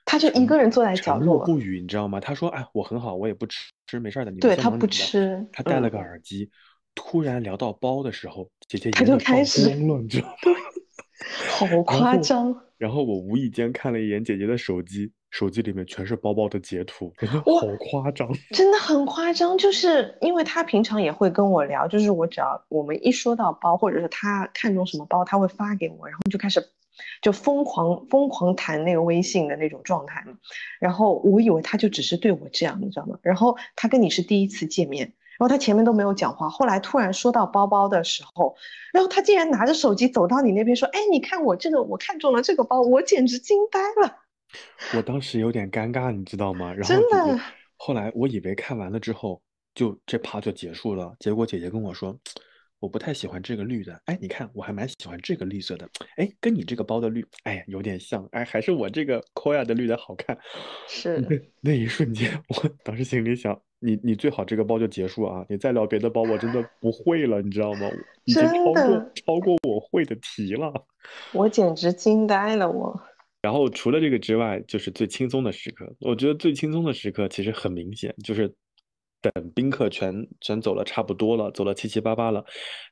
她就一个人坐在角落不语，你知道吗？她说哎，我很好，我也不吃，吃没事的。你对，她不吃，她戴了个耳机。嗯，突然聊到包的时候，姐姐眼睛放光了，你知道吗？好夸张。然后, 然后我无意间看了一眼姐姐的手机，手机里面全是包包的截图，好夸张，真的很夸张。就是因为她平常也会跟我聊，就是我只要我们一说到包，或者是她看中什么包，她会发给我，然后就开始就疯狂疯狂谈那个微信的那种状态。然后我以为她就只是对我这样，你知道吗？然后她跟你是第一次见面。然后他前面都没有讲话，后来突然说到包包的时候，然后他竟然拿着手机走到你那边说，哎，你看我这个，我看中了这个包，我简直惊呆了。我当时有点尴尬，你知道吗？然后真的，后来我以为看完了之后就这趴就结束了，结果姐姐跟我说，我不太喜欢这个绿的，哎，你看我还蛮喜欢这个绿色的，哎，跟你这个包的绿，哎，有点像，哎，还是我这个 Koya 的绿的好看。是那，那一瞬间，我当时心里想，你你最好这个包就结束啊！你再聊别的包，我真的不会了，你知道吗？已经超过超过我会的题了，我简直惊呆了我。然后除了这个之外，就是最轻松的时刻。我觉得最轻松的时刻其实很明显，就是等宾客全全走了差不多了，走了七七八八了，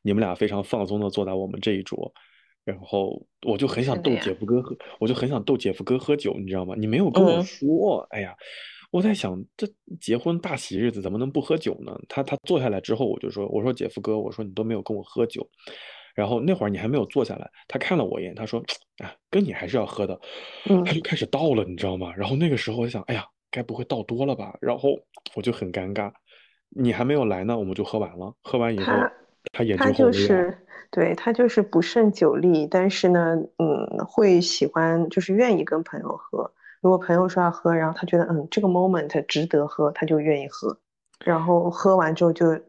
你们俩非常放松的坐在我们这一桌。然后我就很想逗姐夫哥喝，我就很想逗姐夫哥喝酒，你知道吗？你没有跟我说，嗯、哎呀。我在想，这结婚大喜日子怎么能不喝酒呢？他他坐下来之后，我就说，我说姐夫哥，我说你都没有跟我喝酒，然后那会儿你还没有坐下来，他看了我一眼，他说，啊，跟你还是要喝的，他就开始倒了，你知道吗？然后那个时候我想，哎呀，该不会倒多了吧？然后我就很尴尬，你还没有来呢，我们就喝完了，喝完以后。他也就是对他就是不胜酒力，但是呢，嗯，会喜欢就是愿意跟朋友喝。如果朋友说要喝，然后他觉得嗯这个 moment 值得喝，他就愿意喝，然后喝完之后就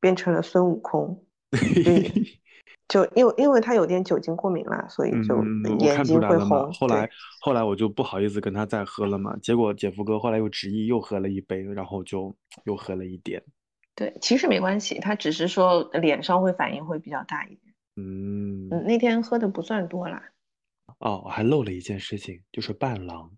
变成了孙悟空，就因为因为他有点酒精过敏了，所以就眼睛会红。嗯、后来后来我就不好意思跟他再喝了嘛，结果姐夫哥后来又执意又喝了一杯，然后就又喝了一点。对，其实没关系，他只是说脸上会反应会比较大一点。嗯, 嗯那天喝的不算多啦。哦，我还漏了一件事情，就是伴郎，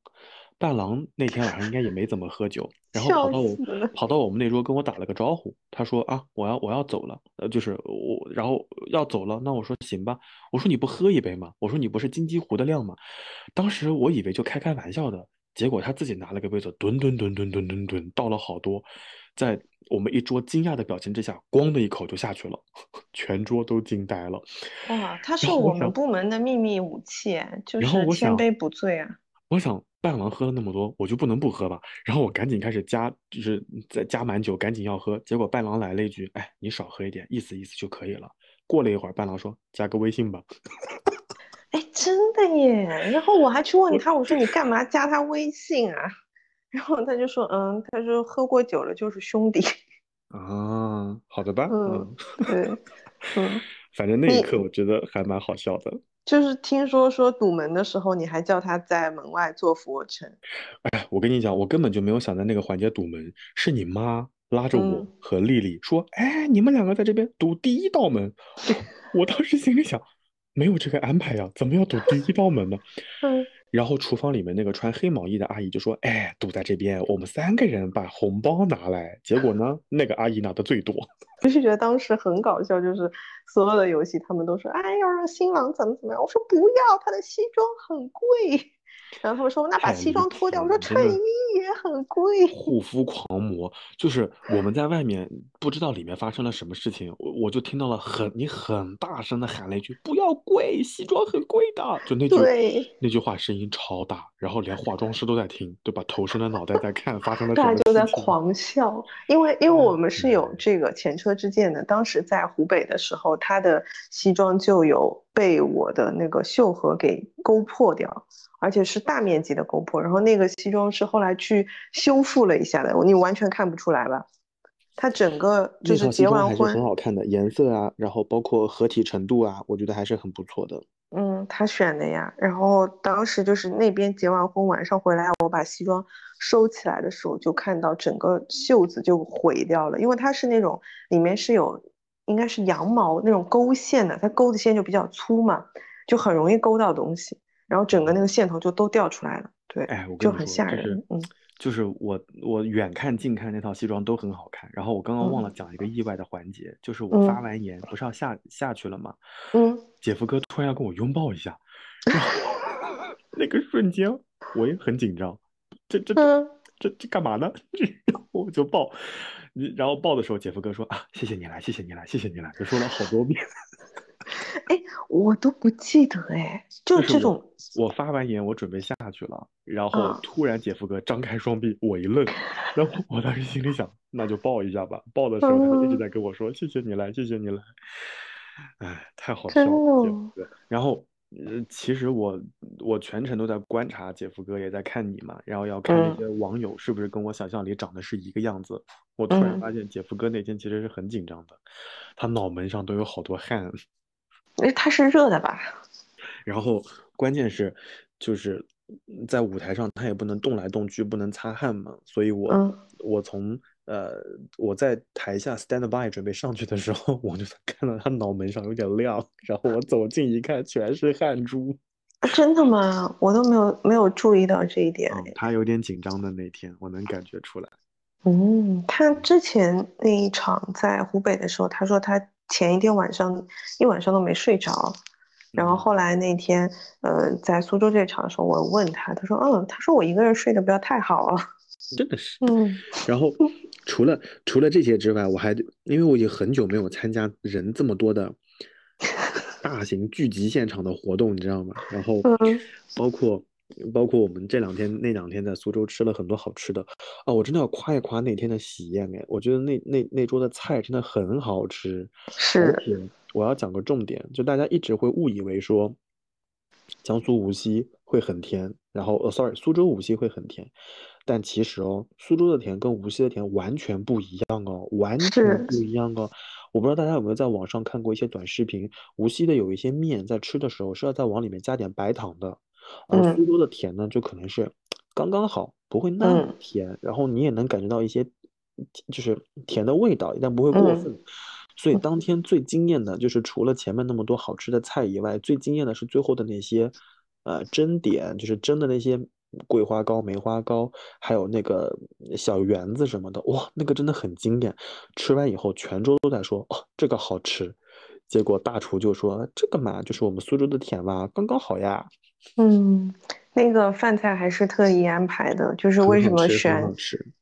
伴郎那天晚上应该也没怎么喝酒，然后跑到我跑到我们那桌跟我打了个招呼，他说啊，我要我要走了，呃，就是我，然后要走了，那我说行吧，我说你不喝一杯吗？我说你不是金鸡湖的量吗？当时我以为就开开玩笑的，结果他自己拿了个杯子，吨吨吨吨吨吨吨倒了好多，在我们一桌惊讶的表情之下，咣的一口就下去了，全桌都惊呆了。哇，他是我们部门的秘密武器，就是千杯不醉啊。我想伴郎喝了那么多，我就不能不喝吧？然后我赶紧开始加，就是再加满酒，赶紧要喝。结果伴郎来了一句：“哎，你少喝一点，意思意思就可以了。”过了一会儿，伴郎说：“加个微信吧。”哎，真的耶！然后我还去问他，我说：“你干嘛加他微信啊？”然后他就说：“嗯，他说喝过酒了就是兄弟。”啊，好的吧。嗯，对，嗯，反正那一刻我觉得还蛮好笑的。就是听说说堵门的时候，你还叫他在门外做俯卧撑。哎，我跟你讲，我根本就没有想在那个环节堵门，是你妈拉着我和丽丽说：“嗯、哎，你们两个在这边堵第一道门。我”我当时心里想，没有这个安排呀、啊，怎么要堵第一道门呢？嗯。然后厨房里面那个穿黑毛衣的阿姨就说：“哎，堵在这边，我们三个人把红包拿来。”结果呢，那个阿姨拿的最多。我是觉得当时很搞笑，就是所有的游戏他们都说：“哎，要让新郎怎么怎么样。”我说：“不要，他的西装很贵。”然后他们说：“那把西装脱掉。”我说：“衬衣也很贵。”护肤狂魔就是我们在外面不知道里面发生了什么事情，我我就听到了很你很大声的喊了一句：“不要贵，西装很贵的。”就那句那句话声音超大，然后连化妆师都在听，对吧？头伸着脑袋在看发生了什么事情。大家就在狂笑，因为因为我们是有这个前车之鉴的。当时在湖北的时候，他的西装就有被我的那个袖盒给勾破掉。而且是大面积的勾破，然后那个西装是后来去修复了一下的，你完全看不出来吧？它整个就是结完婚还是很好看的，颜色啊，然后包括合体程度啊，我觉得还是很不错的。嗯，他选的呀。然后当时就是那边结完婚晚上回来，我把西装收起来的时候，就看到整个袖子就毁掉了，因为它是那种里面是有应该是羊毛那种勾线的，它勾的线就比较粗嘛，就很容易勾到东西。然后整个那个线头就都掉出来了，对，哎，我就很吓人。就是、嗯，就是我我远看近看那套西装都很好看。然后我刚刚忘了讲一个意外的环节，嗯、就是我发完言不是要下下去了吗？嗯，姐夫哥突然要跟我拥抱一下，然后那个瞬间我也很紧张，这这这这干嘛呢？然后我就抱，然后抱的时候姐夫哥说啊，谢谢你来，谢谢你来，谢谢你来，就说了好多遍。哎，我都不记得哎，就这种我。我发完言，我准备下去了，然后突然姐夫哥张开双臂，我一愣，然后我当时心里想，那就抱一下吧。抱的时候，他一直在跟我说：“嗯、谢谢你来，谢谢你来。”哎，太好笑了，姐夫哥。然后，呃，其实我我全程都在观察姐夫哥，也在看你嘛，然后要看那些网友是不是跟我想象里长得是一个样子。嗯、我突然发现，姐夫哥那天其实是很紧张的，他脑门上都有好多汗。哎，它是热的吧？然后关键是，就是在舞台上，他也不能动来动去，不能擦汗嘛。所以我，嗯、我从呃我在台下 stand by 准备上去的时候，我就看到他脑门上有点亮，然后我走近一看，全是汗珠。啊、真的吗？我都没有没有注意到这一点、嗯。他有点紧张的那天，我能感觉出来。嗯，他之前那一场在湖北的时候，他说他。前一天晚上一晚上都没睡着，然后后来那天，呃，在苏州这场的时候，我问他，他说，嗯，他说我一个人睡得不要太好啊，真的是，嗯。然后除了除了这些之外，我还因为我已经很久没有参加人这么多的大型聚集现场的活动，你知道吗？然后包括。包括我们这两天那两天在苏州吃了很多好吃的啊！我真的要夸一夸那天的喜宴哎，我觉得那那那桌的菜真的很好吃。是，而且我要讲个重点，就大家一直会误以为说江苏无锡会很甜，然后呃、哦、，sorry， 苏州无锡会很甜，但其实哦，苏州的甜跟无锡的甜完全不一样哦，完全不一样哦。我不知道大家有没有在网上看过一些短视频，无锡的有一些面在吃的时候是要再往里面加点白糖的。而苏州的甜呢，就可能是刚刚好，不会那么甜，嗯、然后你也能感觉到一些就是甜的味道，但不会过分。嗯、所以当天最惊艳的就是除了前面那么多好吃的菜以外，最惊艳的是最后的那些呃蒸点，就是蒸的那些桂花糕、梅花糕，还有那个小圆子什么的，哇，那个真的很惊艳。吃完以后，全桌都在说哦，这个好吃。结果大厨就说这个嘛，就是我们苏州的甜吧，刚刚好呀。嗯，那个饭菜还是特意安排的，就是为什么选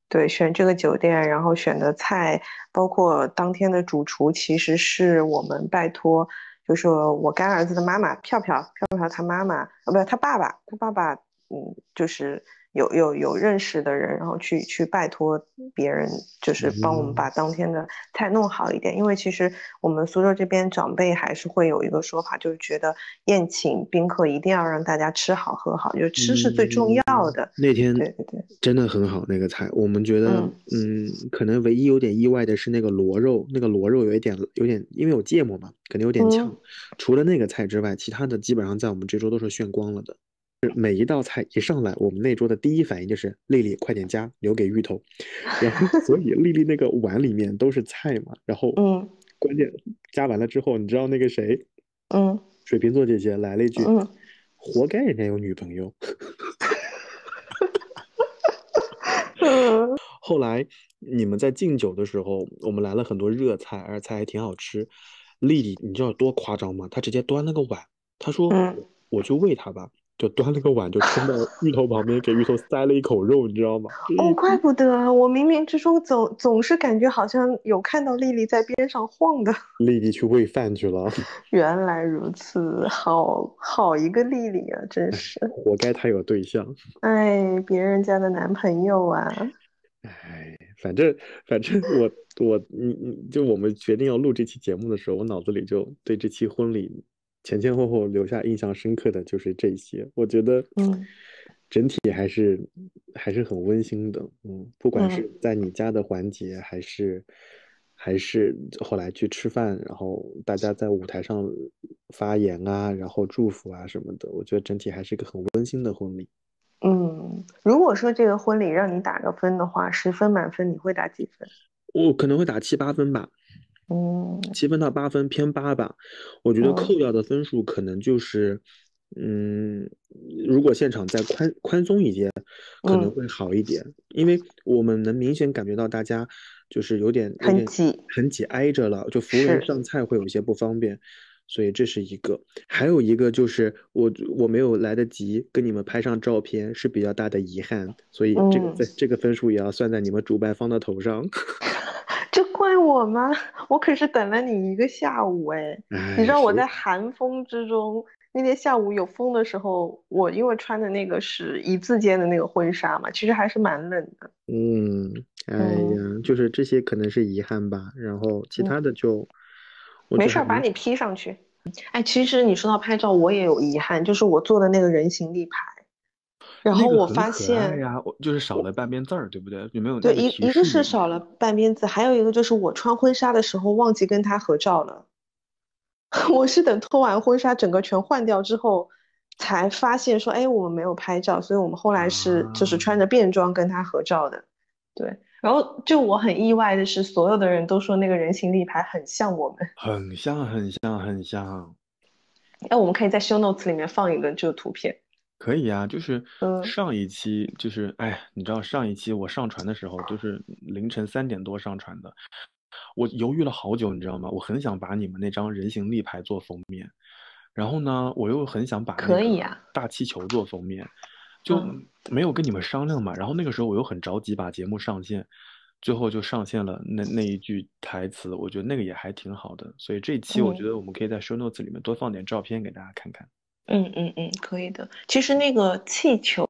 对选这个酒店，然后选的菜，包括当天的主厨，其实是我们拜托，就是我干儿子的妈妈票票票票，他妈妈啊，不，他爸爸，他爸爸，嗯，就是有有有认识的人，然后去去拜托别人，就是帮我们把当天的菜弄好一点。嗯、因为其实我们苏州这边长辈还是会有一个说法，就是觉得宴请宾客一定要让大家吃好喝好，就吃是最重要的。嗯、那天对对对，真的很好那个菜，我们觉得 嗯, 嗯，可能唯一有点意外的是那个螺肉，那个螺肉有一点有点，因为有芥末嘛，可能有点呛。嗯、除了那个菜之外，其他的基本上在我们这桌都是炫光了的。每一道菜一上来，我们那桌的第一反应就是丽丽快点加，留给芋头。然后，所以丽丽那个碗里面都是菜嘛。然后，嗯，关键加完了之后，你知道那个谁，嗯，水瓶座姐姐来了一句，嗯，活该人家有女朋友。后来你们在敬酒的时候，我们来了很多热菜，而菜还挺好吃。丽丽，你知道多夸张吗？她直接端了个碗，她说：“嗯、我去喂她吧。”就端了个碗，就冲到芋头旁边，给芋头塞了一口肉，你知道吗？哦，怪不得我冥冥之中总总是感觉好像有看到丽丽在边上晃的。丽丽去喂饭去了。原来如此，好好一个丽丽啊，真是。活该她有对象。哎，别人家的男朋友啊。哎，反正反正我我你你就我们决定要录这期节目的时候，我脑子里就对这期婚礼。前前后后留下印象深刻的就是这些，我觉得，嗯，整体还是、嗯、还是很温馨的，嗯，不管是在你家的环节，嗯、还是还是后来去吃饭，然后大家在舞台上发言啊，然后祝福啊什么的，我觉得整体还是一个很温馨的婚礼。嗯，如果说这个婚礼让你打个分的话，十分满分你会打几分？我可能会打七八分吧。哦，七分到八分偏八吧，我觉得扣掉的分数可能就是， oh. 嗯，如果现场再宽宽松一些，可能会好一点， oh. 因为我们能明显感觉到大家就是有点很挤，很挤挨着了，就服务员上菜会有一些不方便，所以这是一个。还有一个就是我我没有来得及跟你们拍上照片是比较大的遗憾，所以这个、oh. 这个分数也要算在你们主办方的头上。这怪我吗？我可是等了你一个下午哎！哎你知道我在寒风之中，那天下午有风的时候，我因为穿的那个是一字肩的那个婚纱嘛，其实还是蛮冷的。嗯，哎呀，嗯、就是这些可能是遗憾吧，然后其他的就、嗯、我没事，把你披上去。哎，其实你说到拍照，我也有遗憾，就是我做的那个人形立牌。然后我发现呀，就是少了半边字儿，对不对？有没有？对，一一个是少了半边字，还有一个就是我穿婚纱的时候忘记跟他合照了。我是等脱完婚纱整个全换掉之后，才发现说，哎，我们没有拍照，所以我们后来是就是穿着便装跟他合照的。啊、对，然后就我很意外的是，所有的人都说那个人形立牌很像我们，很像，很像，很像。哎，我们可以在 show notes 里面放一个这个图片。可以啊，就是上一期就是、嗯、哎，你知道上一期我上传的时候就是凌晨三点多上传的，我犹豫了好久，你知道吗？我很想把你们那张人形立牌做封面，然后呢，我又很想把可以啊大气球做封面，啊、就没有跟你们商量嘛。嗯、然后那个时候我又很着急把节目上线，最后就上线了那那一句台词，我觉得那个也还挺好的。所以这一期我觉得我们可以在 show notes 里面多放点照片给大家看看。嗯嗯嗯嗯，可以的。其实那个气球，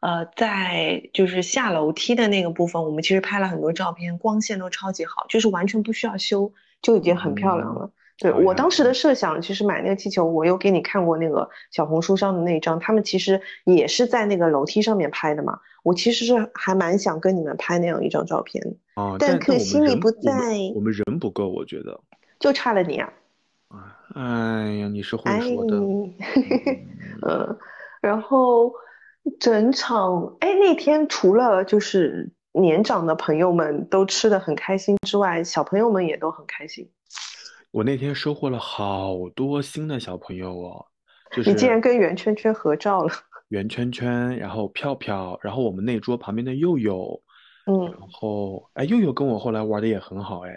呃，在就是下楼梯的那个部分，我们其实拍了很多照片，光线都超级好，就是完全不需要修，就已经很漂亮了。嗯、对、嗯、我当时的设想，其实买那个气球，我有给你看过那个小红书上的那一张，他们其实也是在那个楼梯上面拍的嘛。我其实是还蛮想跟你们拍那样一张照片，哦、但可惜你不在我，我们人不够，我觉得就差了你啊。哎呀，你是会说的。哎、嗯，然后整场哎那天除了就是年长的朋友们都吃得很开心之外，小朋友们也都很开心。我那天收获了好多新的小朋友哦，就是你竟然跟圆圈圈合照了。圆圈圈，然后票票，然后我们那桌旁边的佑佑，嗯，然后哎佑佑跟我后来玩的也很好哎，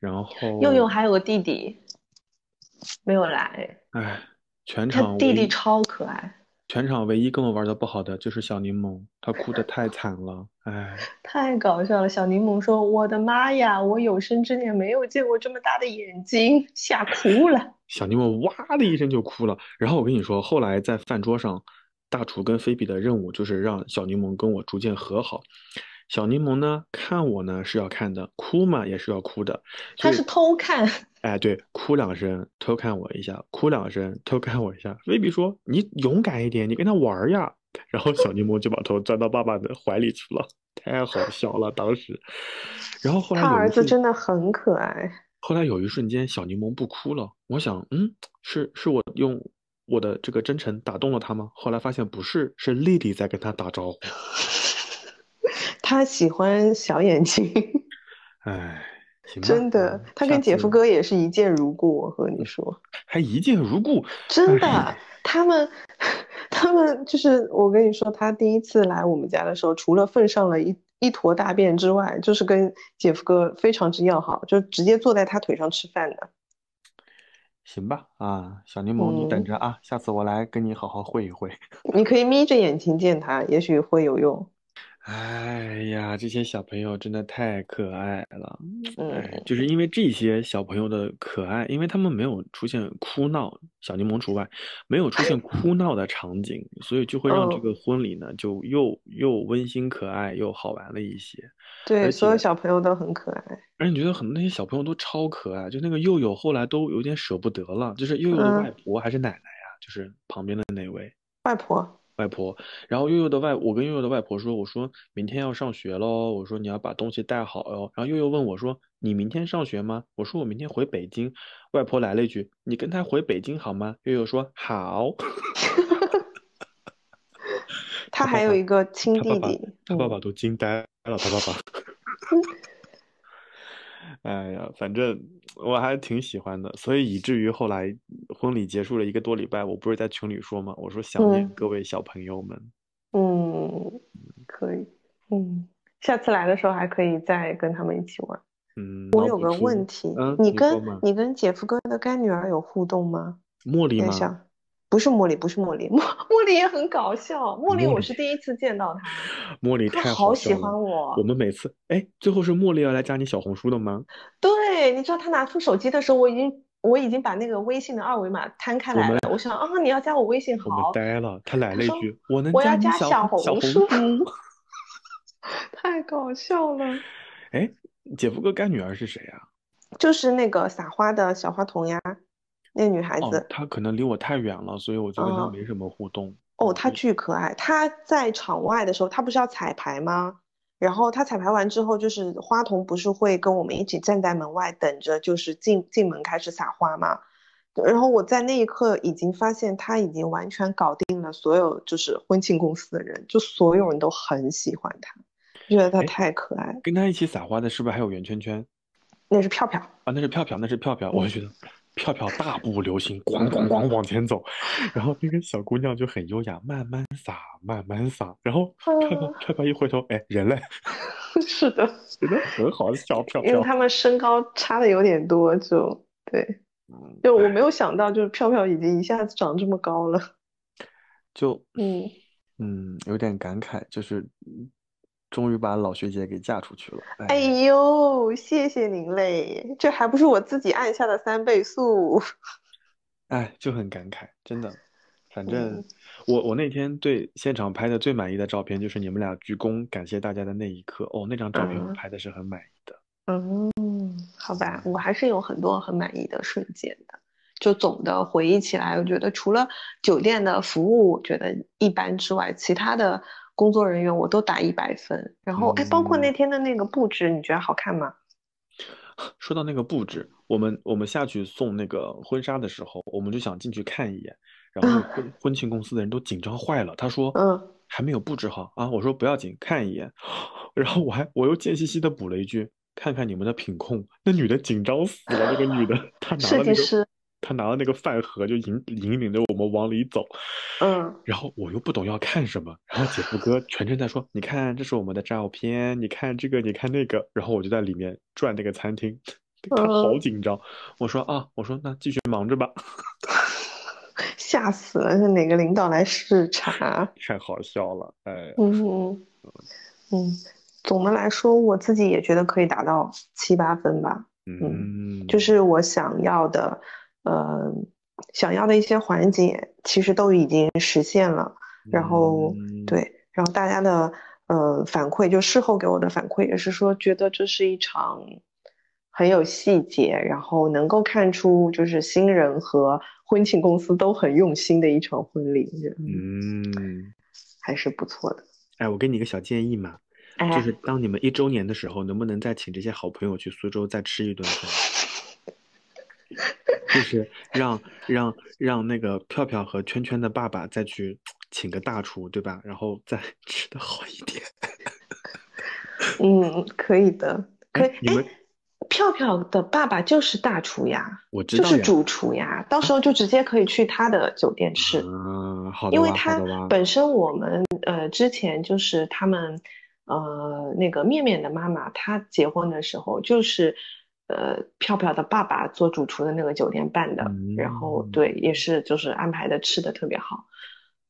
然后佑佑还有个弟弟。没有来，哎，全场他弟弟超可爱。全场唯一跟我玩的不好的就是小柠檬，他哭得太惨了，哎，太搞笑了。小柠檬说：“我的妈呀，我有生之年没有见过这么大的眼睛，吓哭了。”小柠檬哇的一声就哭了。然后我跟你说，后来在饭桌上，大厨跟菲比的任务就是让小柠檬跟我逐渐和好。小柠檬呢，看我呢是要看的，哭嘛也是要哭的。他是偷看。哎，对，哭两声，偷看我一下；哭两声，偷看我一下。菲比说：“你勇敢一点，你跟他玩呀。”然后小柠檬就把头钻到爸爸的怀里去了，太好笑了当时。然后后来他儿子真的很可爱。后来有一瞬间，小柠檬不哭了。我想，嗯，是是我用我的这个真诚打动了他吗？后来发现不是，是丽丽在跟他打招呼。他喜欢小眼睛，哎，行，真的，他跟姐夫哥也是一见如故，我和你说，还一见如故，真的。他们他们就是我跟你说，他第一次来我们家的时候，除了奉上了一一坨大便之外，就是跟姐夫哥非常之要好，就直接坐在他腿上吃饭的。行吧，啊，小柠檬，你等着啊，嗯，下次我来跟你好好会一会。你可以眯着眼睛见他，也许会有用。哎呀，这些小朋友真的太可爱了，嗯，就是因为这些小朋友的可爱，因为他们没有出现哭闹，小柠檬除外，没有出现哭闹的场景，所以就会让这个婚礼呢，就又又温馨可爱又好玩了一些。对，所有小朋友都很可爱。而且你觉得很多那些小朋友都超可爱，就那个佑佑后来都有点舍不得了，就是佑佑的外婆还是奶奶呀，啊，就是旁边的那位外婆。外婆，然后悠悠的外，我跟悠悠的外婆说，我说明天要上学喽，我说你要把东西带好哟。然后悠悠问我说，你明天上学吗？我说我明天回北京。外婆来了一句，你跟他回北京好吗？悠悠说好。他还有一个亲弟弟，他爸爸都惊呆了，他爸爸。哎呀，反正我还挺喜欢的，所以以至于后来婚礼结束了一个多礼拜，我不是在群里说吗？我说想念各位小朋友们。嗯，可以，嗯，下次来的时候还可以再跟他们一起玩。嗯，我有个问题，嗯，你跟你跟姐夫哥的干女儿有互动吗？茉莉吗？不是茉莉，不是茉莉，茉茉莉也很搞笑。茉莉我是第一次见到她，茉莉太好喜欢我。我们每次，哎，最后是茉莉要来加你小红书的吗？对，你知道她拿出手机的时候，我已经我已经把那个微信的二维码摊开来了。我, 我想啊，你要加我微信好。我们呆了，她来了一句，我能加你小红书？太搞笑了。哎，姐夫哥干女儿是谁啊？就是那个撒花的小花童呀。那女孩子，哦，她可能离我太远了，所以我就跟她没什么互动。哦，她巨可爱。她在场外的时候，她不是要彩排吗？然后她彩排完之后，就是花童不是会跟我们一起站在门外等着，就是进进门开始撒花吗？然后我在那一刻已经发现，她已经完全搞定了所有就是婚庆公司的人，就所有人都很喜欢她，觉得她太可爱。跟她一起撒花的是不是还有圆圈圈？那是票票啊，那是票票，那是票票，我觉得。嗯，票票大步流星，咣咣咣往前走，然后那个小姑娘就很优雅，慢慢撒，慢慢撒。然后飘飘飘飘一回头，哎，人嘞！是的，真的很好笑。飘飘，因为他们身高差的有点多，就对，就我没有想到，就是飘飘已经一下子长这么高了，就嗯嗯，有点感慨，就是终于把老学姐给嫁出去了。哎, 哎呦，谢谢您嘞！这还不是我自己按下的三倍速。哎，就很感慨，真的。反正、嗯、我我那天对现场拍的最满意的照片就是你们俩鞠躬感谢大家的那一刻。哦，那张照片我拍的是很满意的。嗯，嗯好吧，我还是有很多很满意的瞬间的。就总的回忆起来，我觉得除了酒店的服务我觉得一般之外，其他的工作人员我都打一百分，然后哎，包括那天的那个布置，你觉得好看吗？说到那个布置，我们我们下去送那个婚纱的时候，我们就想进去看一眼，然后婚、嗯、婚庆公司的人都紧张坏了，他说嗯还没有布置好啊，我说不要紧，看一眼，然后我还我又贱兮兮的补了一句，看看你们的品控，那女的紧张死了，那个女的她拿了那个设计师。他拿了那个饭盒就引引领着我们往里走，嗯，然后我又不懂要看什么，然后姐夫哥全程在说你看这是我们的照片，你看这个你看那个，然后我就在里面转那个餐厅，他好紧张、嗯、我说啊我说那继续忙着吧。吓死了，是哪个领导来视察，太好笑了。哎，嗯嗯，总的来说我自己也觉得可以达到七八分吧。 嗯, 嗯，就是我想要的呃，想要的一些环节其实都已经实现了，然后、嗯、对，然后大家的呃反馈，就事后给我的反馈也是说，觉得这是一场很有细节，然后能够看出就是新人和婚庆公司都很用心的一场婚礼，嗯，还是不错的。哎，我给你一个小建议嘛，哎、就是当你们一周年的时候，能不能再请这些好朋友去苏州再吃一顿饭？就是让让让那个票票和圈圈的爸爸再去请个大厨，对吧？然后再吃的好一点。嗯，可以的，可以。你们票票的爸爸就是大厨呀，我知道呀，就是主厨呀，到时候就直接可以去他的酒店吃。嗯，好的，因为他本身我们呃之前就是他们呃那个面面的妈妈，她结婚的时候就是呃票票的爸爸做主厨的那个酒店办的，嗯，然后对也是就是安排的吃的特别好。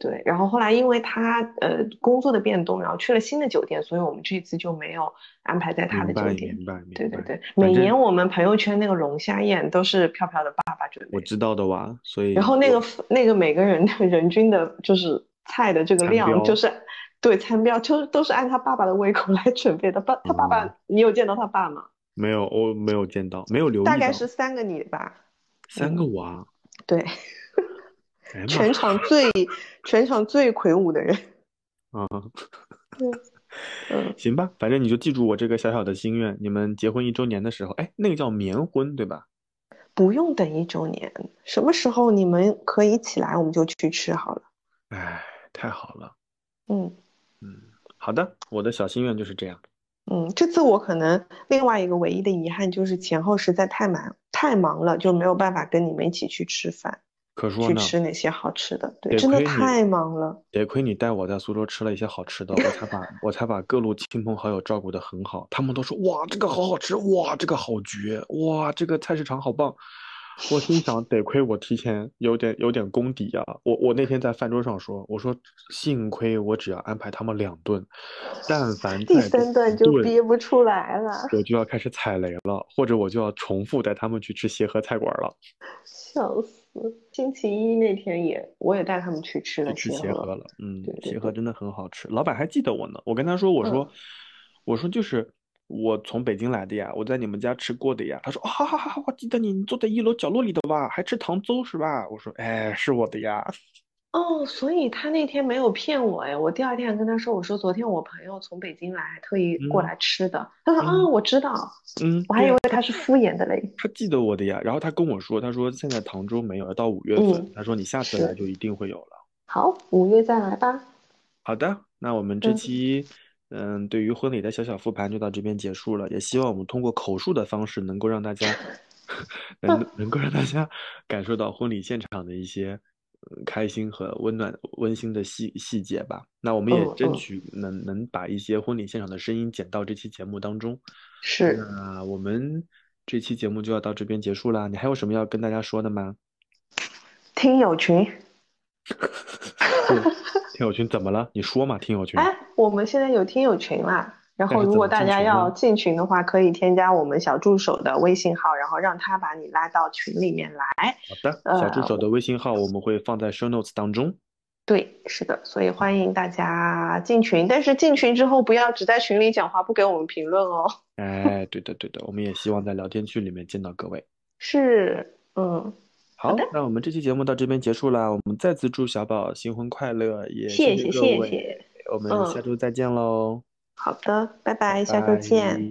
对，然后后来因为他呃工作的变动，然后去了新的酒店，所以我们这一次就没有安排在他的酒店。明白，明白。对对对，每年我们朋友圈那个龙虾宴都是飘飘的爸爸准备。我知道的哇，所以。然后那个那个每个人的人均的就是菜的这个量，就是对餐标，就是都是按他爸爸的胃口来准备的。爸，他爸爸，嗯，你有见到他爸吗？没有，我没有见到，没有留意到。大概是三个你吧。三个娃，嗯。对。全场最全场最魁梧的人啊，嗯嗯，行吧，反正你就记住我这个小小的心愿。你们结婚一周年的时候，哎，那个叫棉婚对吧？不用等一周年，什么时候你们可以起来，我们就去吃好了。哎，太好了。嗯嗯，好的，我的小心愿就是这样。嗯，这次我可能另外一个唯一的遗憾就是前后实在太忙太忙了，就没有办法跟你们一起去吃饭。可说呢，去吃那些好吃的，对，真的太忙了。得亏你带我在苏州吃了一些好吃的，我才把我才把各路亲朋好友照顾得很好。他们都说哇，这个好好吃，哇，这个好绝，哇，这个菜市场好棒。我心想，得亏我提前有点有点功底啊。我我那天在饭桌上说，我说幸亏我只要安排他们两顿，但凡第三顿就憋不出来了，我就要开始踩雷了，或者我就要重复带他们去吃协和菜馆了。笑死。星期一那天也我也带他们去吃了去协和了，嗯，对对对，协和真的很好吃。老板还记得我呢，我跟他说，我说、嗯、我说就是我从北京来的呀，我在你们家吃过的呀。他说啊，哦，我记得你，你坐在一楼角落里的吧，还吃糖粥是吧？我说哎，是我的呀。哦，所以他那天没有骗我哎，我第二天还跟他说，我说昨天我朋友从北京来，还特意过来吃的。嗯，他说啊，嗯，我知道，嗯，我还以为他是敷衍的嘞。他记得我的呀，然后他跟我说，他说现在糖粥没有，到五月份，嗯，他说你下次来就一定会有了。好，五月再来吧。好的，那我们这期嗯，嗯，对于婚礼的小小复盘就到这边结束了，也希望我们通过口述的方式能够让大家能能够让大家感受到婚礼现场的一些开心和温暖温馨的细细节吧。那我们也争取能、嗯嗯、能把一些婚礼现场的声音剪到这期节目当中。是，那我们这期节目就要到这边结束啦。你还有什么要跟大家说的吗？听友群听友群怎么了？你说嘛，听友群。哎，我们现在有听友群啦，然后如果大家要进群的话，可以添加我们小助手的微信号，然后让他把你拉到群里面来。好的，小助手的微信号我们会放在 show notes 当中。呃、对，是的，所以欢迎大家进群，但是进群之后不要只在群里讲话，不给我们评论哦。哎，对的对的，我们也希望在聊天区里面见到各位。是，嗯。好，那我们这期节目到这边结束了，我们再次祝小宝新婚快乐，也谢谢各位，谢谢，我们下周再见喽。嗯，好的，拜拜，下周见。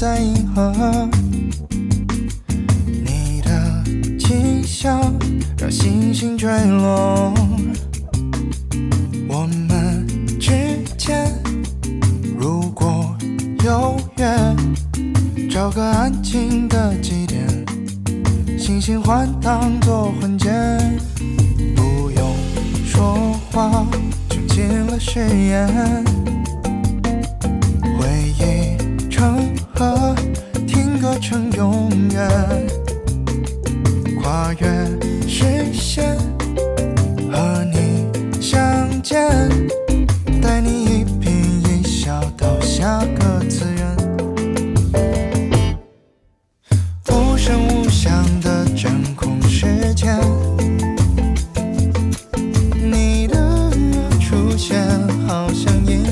在银河，你的气息让星星坠落，我们之间如果有约，找个安静的祭典，星星换当作婚戒，不用说话就进了誓言，回忆成河听歌成永远，跨越视线和你相见，带你一颦一笑到下个次元，无声无响的真空时间，你的出现好像一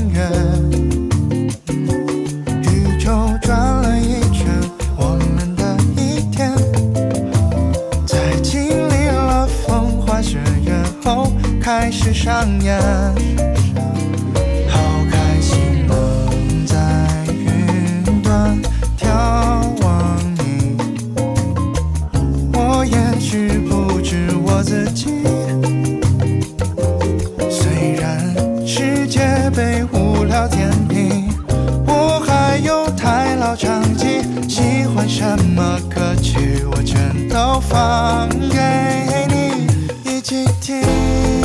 小甜品，我还有太老唱机，喜欢什么歌曲我全都放给你一起听。